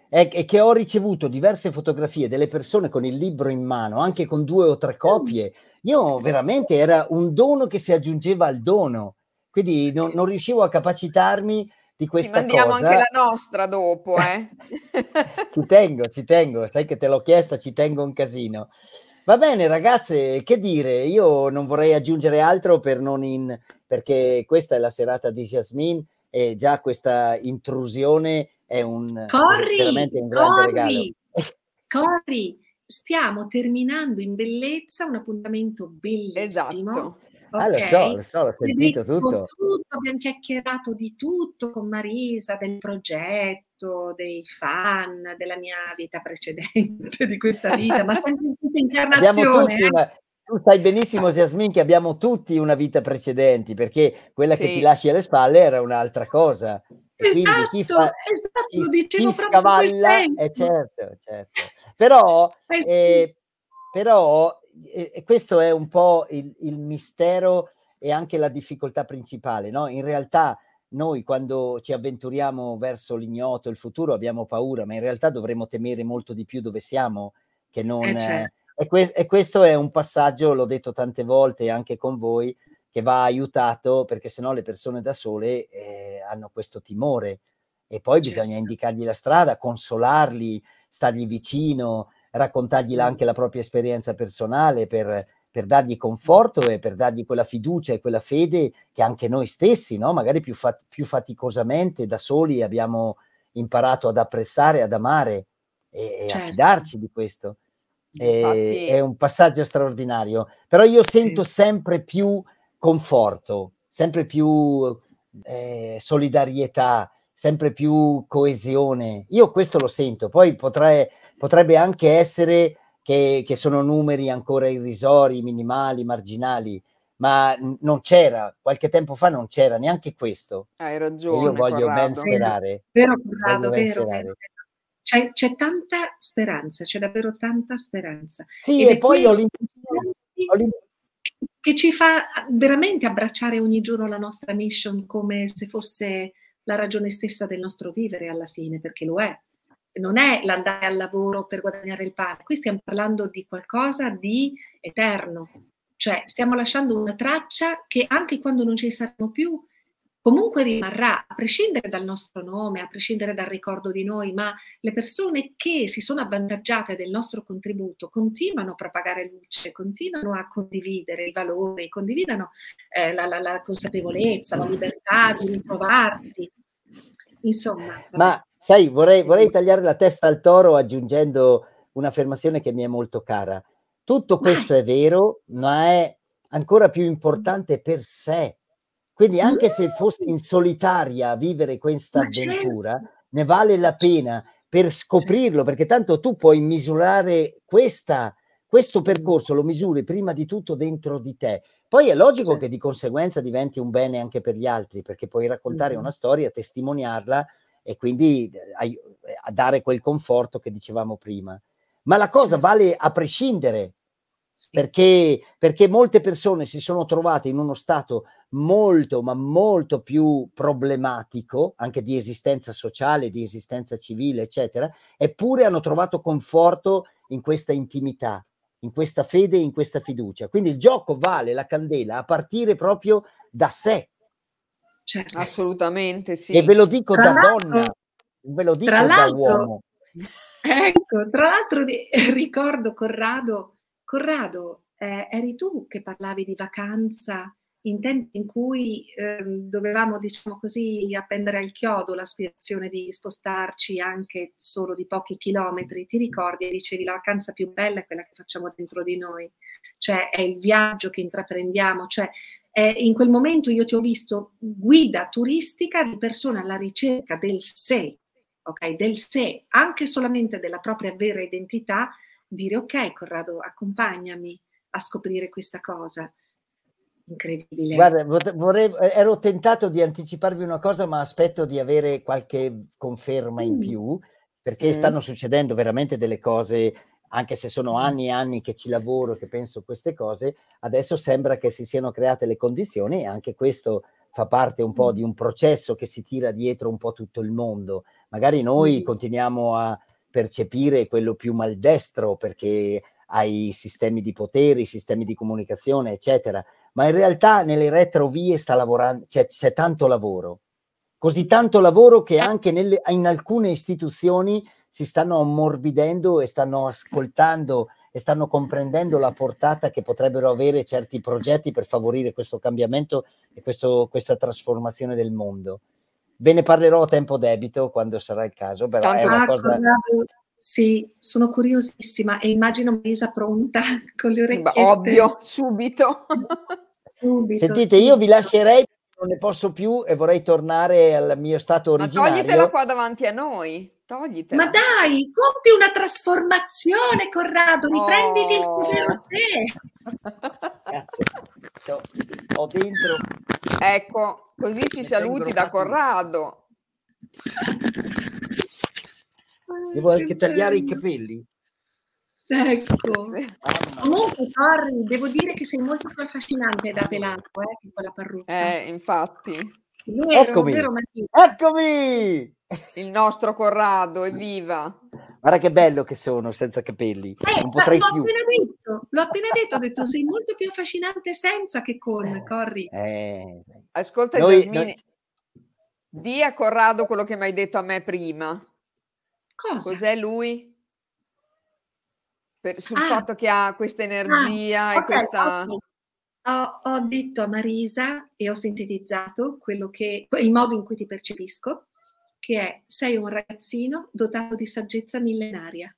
è, è che ho ricevuto diverse fotografie delle persone con il libro in mano, anche con due o tre copie. Io veramente era un dono che si aggiungeva al dono. Quindi non, non riuscivo a capacitarmi di questa cosa. Ti mandiamo cosa. anche la nostra dopo, eh? Ci tengo, ci tengo. Sai che te l'ho chiesta, ci tengo un casino. Va bene, ragazze, che dire? Io non vorrei aggiungere altro per non in... perché questa è la serata di Jasmine e già questa intrusione è un... Corri, è veramente un grande corri, regalo. Corri! Stiamo terminando in bellezza un appuntamento bellissimo. Esatto. Okay. Ah, lo so, lo so, l'ho sentito tutto. tutto. Abbiamo chiacchierato di tutto con Marisa, del progetto, dei fan, della mia vita precedente, di questa vita, ma sempre in questa incarnazione. Tutti, eh. ma, tu sai benissimo, Jasmine, che abbiamo tutti una vita precedente, perché quella sì. che ti lasci alle spalle era un'altra cosa. E esatto, chi fa, esatto, chi, dicevo chi proprio scavalla, quel senso. Eh, certo, certo. Però... Eh, sì. eh, però E questo è un po' il, il mistero e anche la difficoltà principale, no? In realtà noi quando ci avventuriamo verso l'ignoto, il futuro, abbiamo paura, ma in realtà dovremmo temere molto di più dove siamo che non... Eh, certo. eh, e, que- e questo è un passaggio, l'ho detto tante volte anche con voi, che va aiutato, perché sennò le persone da sole eh, hanno questo timore e poi certo. bisogna indicargli la strada, consolarli, stargli vicino, raccontargli anche la propria esperienza personale per, per dargli conforto e per dargli quella fiducia e quella fede che anche noi stessi, no? Magari più, fat- più faticosamente da soli abbiamo imparato ad apprezzare, ad amare e, certo. e a fidarci di questo. E, Infatti... È un passaggio straordinario, però io sento sì. sempre più conforto, sempre più eh, solidarietà, sempre più coesione. Io questo lo sento, poi potrei... Potrebbe anche essere che, che sono numeri ancora irrisori, minimali, marginali, ma non c'era, qualche tempo fa non c'era neanche questo. Hai ragione, io voglio Corrado. ben sperare. Vero, Corrado, vero, vero, vero. C'è, c'è tanta speranza, c'è davvero tanta speranza. Sì, Ed e poi ho l'impressione... Ho l'impressione... che ci fa veramente abbracciare ogni giorno la nostra mission come se fosse la ragione stessa del nostro vivere alla fine, perché lo è. Non è l'andare al lavoro per guadagnare il pane, qui stiamo parlando di qualcosa di eterno, cioè stiamo lasciando una traccia che anche quando non ci saremo più comunque rimarrà, a prescindere dal nostro nome, a prescindere dal ricordo di noi, ma le persone che si sono avvantaggiate del nostro contributo continuano a propagare luce, continuano a condividere i valori, condividano eh, la, la, la consapevolezza, la libertà di ritrovarsi, insomma. Ma sai, vorrei, vorrei tagliare la testa al toro aggiungendo un'affermazione che mi è molto cara. Tutto questo è vero, ma è ancora più importante per sé. Quindi anche se fossi in solitaria a vivere questa avventura, ne vale la pena per scoprirlo, perché tanto tu puoi misurare questa, questo percorso, lo misuri prima di tutto dentro di te. Poi è logico che di conseguenza diventi un bene anche per gli altri, perché puoi raccontare una storia, testimoniarla e quindi a dare quel conforto che dicevamo prima. Ma la cosa vale a prescindere. Sì. Perché, perché molte persone si sono trovate in uno stato molto, ma molto più problematico, anche di esistenza sociale, di esistenza civile, eccetera, eppure hanno trovato conforto in questa intimità, in questa fede, in questa fiducia. Quindi il gioco vale la candela a partire proprio da sé. Certo. Assolutamente sì. E ve lo dico tra da donna, ve lo dico da uomo. Ecco, tra l'altro ricordo Corrado Corrado, eh, eri tu che parlavi di vacanza in tempi in cui eh, dovevamo, diciamo così, appendere al chiodo l'aspirazione di spostarci anche solo di pochi chilometri. Ti ricordi? E dicevi la vacanza più bella è quella che facciamo dentro di noi, cioè è il viaggio che intraprendiamo. Cioè, eh, in quel momento io ti ho visto guida turistica di persone alla ricerca del sé, ok? Del sé, anche solamente della propria vera identità. Dire ok Corrado, accompagnami a scoprire questa cosa incredibile. Guarda, vorrei, ero tentato di anticiparvi una cosa, ma aspetto di avere qualche conferma mm. in più, perché mm. stanno succedendo veramente delle cose, anche se sono anni e anni che ci lavoro, che penso queste cose, adesso sembra che si siano create le condizioni, e anche questo fa parte un po' mm. di un processo che si tira dietro un po' tutto il mondo. Magari noi mm. continuiamo a percepire quello più maldestro perché hai sistemi di poteri, sistemi di comunicazione, eccetera, ma in realtà nelle retrovie sta lavorando, cioè, c'è tanto lavoro, così tanto lavoro che anche nelle, in alcune istituzioni si stanno ammorbidendo e stanno ascoltando e stanno comprendendo la portata che potrebbero avere certi progetti per favorire questo cambiamento e questo, questa trasformazione del mondo. Ve ne parlerò a tempo debito quando sarà il caso, però tanto è una ah, cosa... Corrado, sì, sono curiosissima e immagino Marisa pronta con le orecchiette. Beh, ovvio, subito. subito Sentite, subito. Io vi lascerei, non ne posso più e vorrei tornare al mio stato originario. Ma toglitela qua davanti a noi, toglitela. Ma dai, compi una trasformazione, Corrado, riprenditi oh. il vero sé. Grazie, so, ho dentro... Ecco. Così ci mi saluti da Corrado. Devo anche tagliare i capelli. Ecco. Comunque, Torri, devo dire che sei molto più affascinante da pelato, eh, con quella parrucca. Eh, infatti. Vero, Eccomi. Vero, Eccomi! Il nostro Corrado, evviva! Guarda che bello che sono senza capelli. Eh, non potrei l'ho più. Appena detto, l'ho appena detto, ho detto sei molto più affascinante senza che con, Corri. Eh. Ascolta noi, Jasmine, noi... di a Corrado quello che mi hai detto a me prima. Cosa? Cos'è lui? Per, sul ah. fatto che ha questa energia ah, e okay, questa... Okay. Ho, ho detto a Marisa e ho sintetizzato quello che, il modo in cui ti percepisco, che è sei un ragazzino dotato di saggezza millenaria.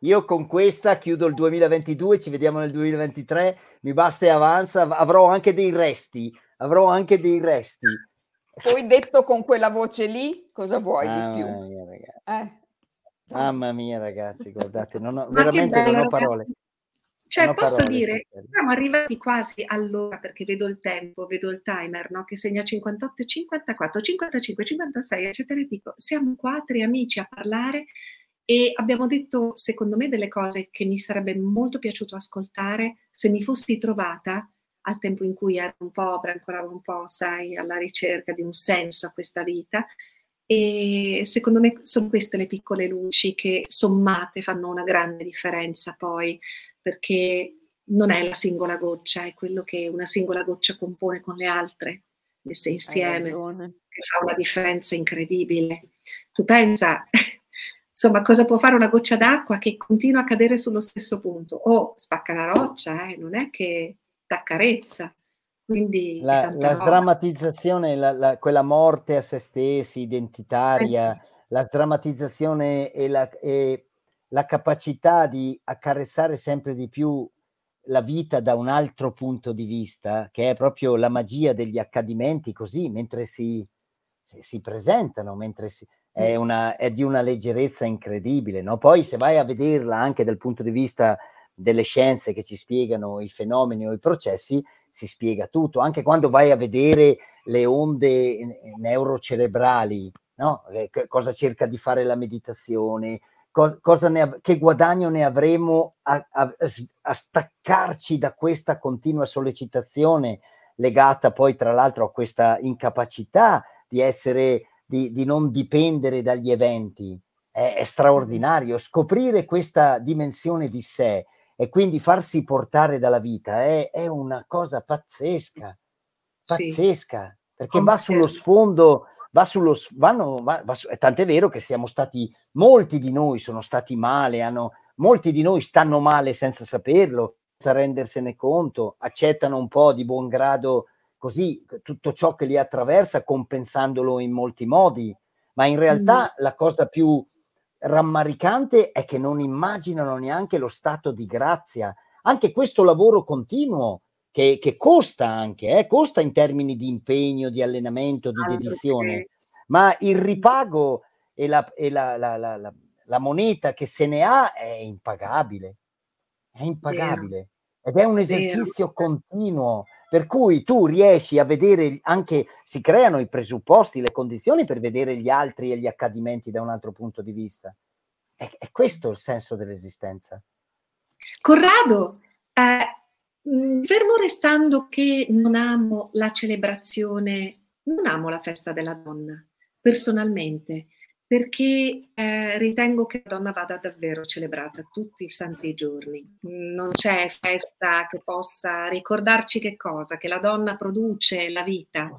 Io con questa chiudo il duemilaventidue, ci vediamo nel duemilaventitré, mi basta e avanza, avrò anche dei resti, avrò anche dei resti. Poi detto con quella voce lì, cosa vuoi ah, di più? Mamma mia, eh. Mamma mia ragazzi, guardate, non ho, veramente bello, non ho parole. Ragazzi. Cioè, posso parole, dire, siamo arrivati quasi all'ora perché vedo il tempo, vedo il timer, no? Che segna cinquantotto, cinquantaquattro, cinquantacinque, cinquantasei, eccetera. E dico, siamo qua tre amici a parlare e abbiamo detto, secondo me, delle cose che mi sarebbe molto piaciuto ascoltare se mi fossi trovata al tempo in cui ero un po', brancolavo un po', sai, alla ricerca di un senso a questa vita. E secondo me sono queste le piccole luci che sommate fanno una grande differenza poi, perché non è la singola goccia, è quello che una singola goccia compone con le altre, messe insieme, che fa una differenza incredibile. Tu pensa, insomma, cosa può fare una goccia d'acqua che continua a cadere sullo stesso punto? Oh, spacca la roccia, eh, non è che t'accarezza. Quindi la, la sdrammatizzazione, la, la, quella morte a se stessi, identitaria, eh sì. la sdrammatizzazione e la... E... la capacità di accarezzare sempre di più la vita da un altro punto di vista, che è proprio la magia degli accadimenti, così mentre si, si, si presentano, mentre si, è, una, è di una leggerezza incredibile, no? Poi se vai a vederla anche dal punto di vista delle scienze che ci spiegano i fenomeni o i processi, si spiega tutto, anche quando vai a vedere le onde neurocerebrali, no? Cosa cerca di fare la meditazione, cosa ne av- che guadagno ne avremo a, a, a staccarci da questa continua sollecitazione, legata poi tra l'altro a questa incapacità di essere, di, di non dipendere dagli eventi. È, è straordinario scoprire questa dimensione di sé e quindi farsi portare dalla vita, è, è una cosa pazzesca, pazzesca. Sì. Perché va sullo sfondo, va sullo vanno, va, va, tant'è vero che siamo stati, molti di noi sono stati male, hanno, molti di noi stanno male senza saperlo, senza rendersene conto, accettano un po' di buon grado così tutto ciò che li attraversa, compensandolo in molti modi, ma in realtà mm. la cosa più rammaricante è che non immaginano neanche lo stato di grazia, anche questo lavoro continuo, Che, che costa anche, eh? costa in termini di impegno, di allenamento, di dedizione, ma il ripago e la, e la, la, la, la, la moneta che se ne ha è impagabile, è impagabile, ed è un esercizio continuo, per cui tu riesci a vedere anche, si creano i presupposti, le condizioni per vedere gli altri e gli accadimenti da un altro punto di vista. È, è questo il senso dell'esistenza. Corrado, eh... fermo restando che non amo la celebrazione, non amo la festa della donna, personalmente, perché eh, ritengo che la donna vada davvero celebrata tutti i santi giorni. Non c'è festa che possa ricordarci che cosa, che la donna produce la vita.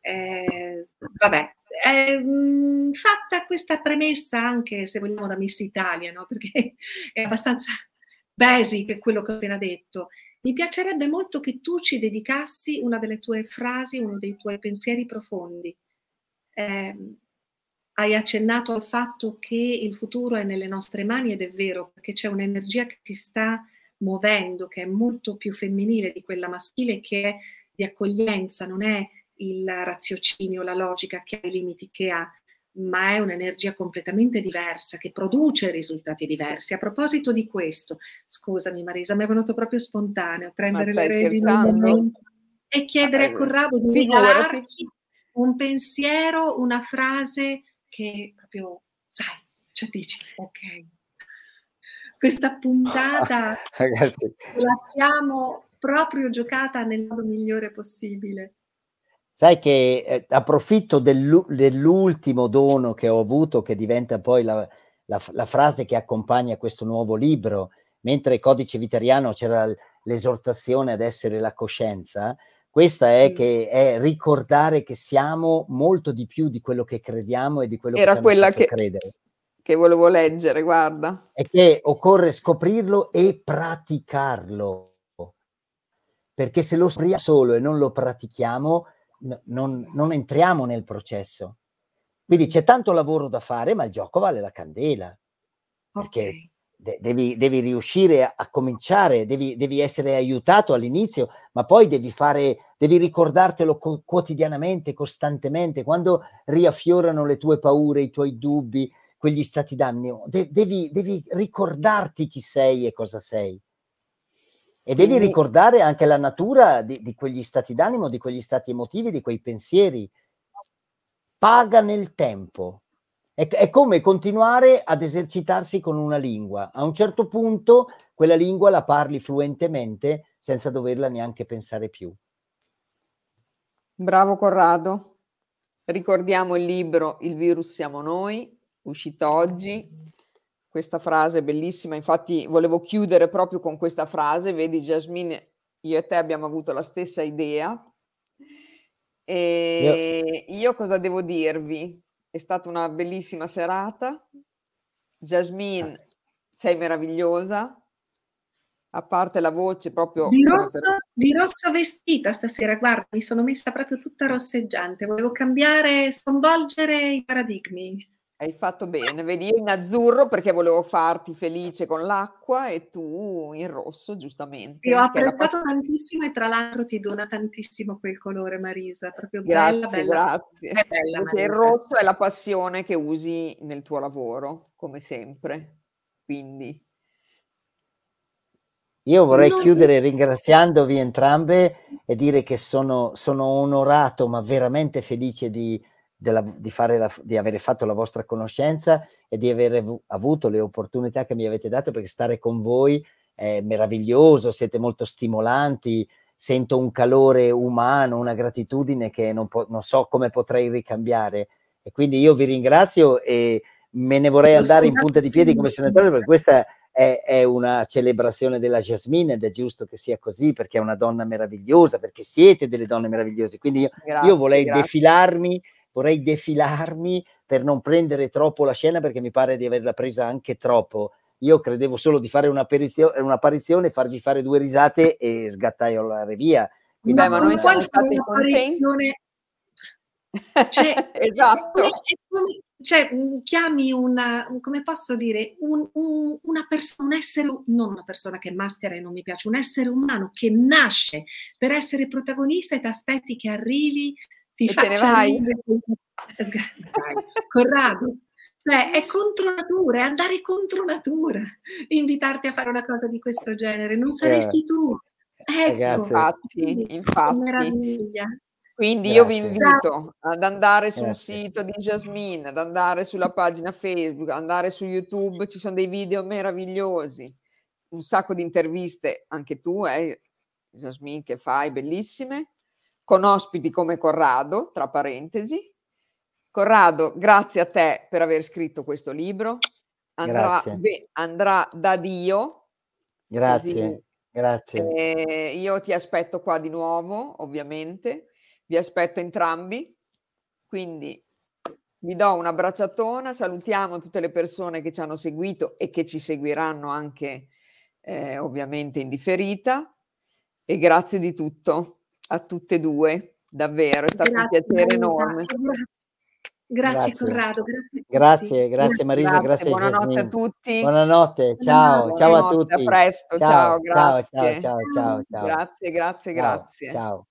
Eh, vabbè, eh, fatta questa premessa anche, se vogliamo, da Miss Italia, no? Perché è abbastanza basic quello che ho appena detto. Mi piacerebbe molto che tu ci dedicassi una delle tue frasi, uno dei tuoi pensieri profondi. Eh, hai accennato al fatto che il futuro è nelle nostre mani, ed è vero, perché c'è un'energia che ti sta muovendo, che è molto più femminile di quella maschile, che è di accoglienza, non è il raziocinio, la logica che ha i limiti che ha, ma è un'energia completamente diversa, che produce risultati diversi. A proposito di questo, scusami Marisa, mi è venuto proprio spontaneo prendere le redini no? e chiedere a Corrado di regalarci un pensiero, una frase che proprio, sai, cioè dici, ok, questa puntata la siamo proprio giocata nel modo migliore possibile. Sai che eh, approfitto del, dell'ultimo dono che ho avuto, che diventa poi la, la, la frase che accompagna questo nuovo libro. Mentre Codice Vitariano c'era l'esortazione ad essere la coscienza, questa è, che è ricordare che siamo molto di più di quello che crediamo e di quello Era che ci hanno fatto che, credere. Che volevo leggere, guarda. E che occorre scoprirlo e praticarlo. Perché se lo scopriamo solo e non lo pratichiamo, Non, non entriamo nel processo, quindi c'è tanto lavoro da fare, ma il gioco vale la candela, perché okay. de- devi, devi riuscire a, a cominciare, devi, devi essere aiutato all'inizio, ma poi devi fare, devi ricordartelo co- quotidianamente, costantemente, quando riaffiorano le tue paure, i tuoi dubbi, quegli stati d'animo, de- devi, devi ricordarti chi sei e cosa sei. E devi ricordare anche la natura di, di quegli stati d'animo, di quegli stati emotivi, di quei pensieri. Paga nel tempo. È, è come continuare ad esercitarsi con una lingua. A un certo punto quella lingua la parli fluentemente senza doverla neanche pensare più. Bravo Corrado. Ricordiamo il libro Il virus siamo noi, uscito oggi. Questa frase è bellissima, infatti volevo chiudere proprio con questa frase. Vedi Jasmine, io e te abbiamo avuto la stessa idea. E io, io cosa devo dirvi? È stata una bellissima serata. Jasmine, sei meravigliosa. A parte la voce proprio... Di rosso, per... di rosso vestita stasera, guarda, mi sono messa proprio tutta rosseggiante. Volevo cambiare, sconvolgere i paradigmi. Hai fatto bene, vedi, io in azzurro perché volevo farti felice con l'acqua e tu in rosso, giustamente. Io ho apprezzato la... tantissimo, e tra l'altro ti dona tantissimo quel colore, Marisa, proprio grazie, bella, bella. Grazie, è bella, Marisa. Il rosso è la passione che usi nel tuo lavoro, come sempre, quindi... Io vorrei non... chiudere ringraziandovi entrambe e dire che sono, sono onorato, ma veramente felice di... Della, di, fare la, di avere fatto la vostra conoscenza e di aver avuto le opportunità che mi avete dato, perché stare con voi è meraviglioso, siete molto stimolanti, sento un calore umano, una gratitudine che non, po- non so come potrei ricambiare, e quindi io vi ringrazio e me ne vorrei andare in punta di piedi come se ne torno, perché questa è, è una celebrazione della Jasmine ed è giusto che sia così, perché è una donna meravigliosa, perché siete delle donne meravigliose, quindi io, grazie, io vorrei grazie. defilarmi vorrei defilarmi per non prendere troppo la scena, perché mi pare di averla presa anche troppo. Io credevo solo di fare un'apparizione, farvi fare due risate e sgattaiolare via. Quindi Beh, ma noi siamo stati contenti. Cioè, esatto. È come, è come, cioè, chiami una, come posso dire, un, un, una persona, un essere, non una persona che maschera e non mi piace, un essere umano che nasce per essere protagonista e ti aspetti che arrivi Ti e te ne vai. Corrado, cioè, è contro natura, è andare contro natura invitarti a fare una cosa di questo genere, non saresti tu, ecco. Ragazzi, infatti, infatti. Meraviglia. Quindi grazie. Io vi invito ad andare sul grazie. sito di Jasmine, ad andare sulla pagina Facebook, ad andare su YouTube, ci sono dei video meravigliosi, un sacco di interviste, anche tu, eh, Jasmine, che fai, bellissime, con ospiti come Corrado, tra parentesi. Corrado, grazie a te per aver scritto questo libro. Andrà, beh, andrà da Dio. Grazie, così. Grazie. Eh, io ti aspetto qua di nuovo, ovviamente. Vi aspetto entrambi. Quindi vi do una bracciatona, salutiamo tutte le persone che ci hanno seguito e che ci seguiranno anche, eh, ovviamente, in differita. E grazie di tutto. A tutte e due, davvero, è stato grazie, un piacere enorme. Grazie, grazie Corrado, grazie, grazie, grazie Marisa, grazie, grazie buonanotte Jasmine. A tutti. Buonanotte, ciao, buonanotte, ciao a tutti. A presto, ciao, ciao grazie. Ciao, ciao, ciao, ciao. Grazie, grazie, grazie. Ciao. Ciao.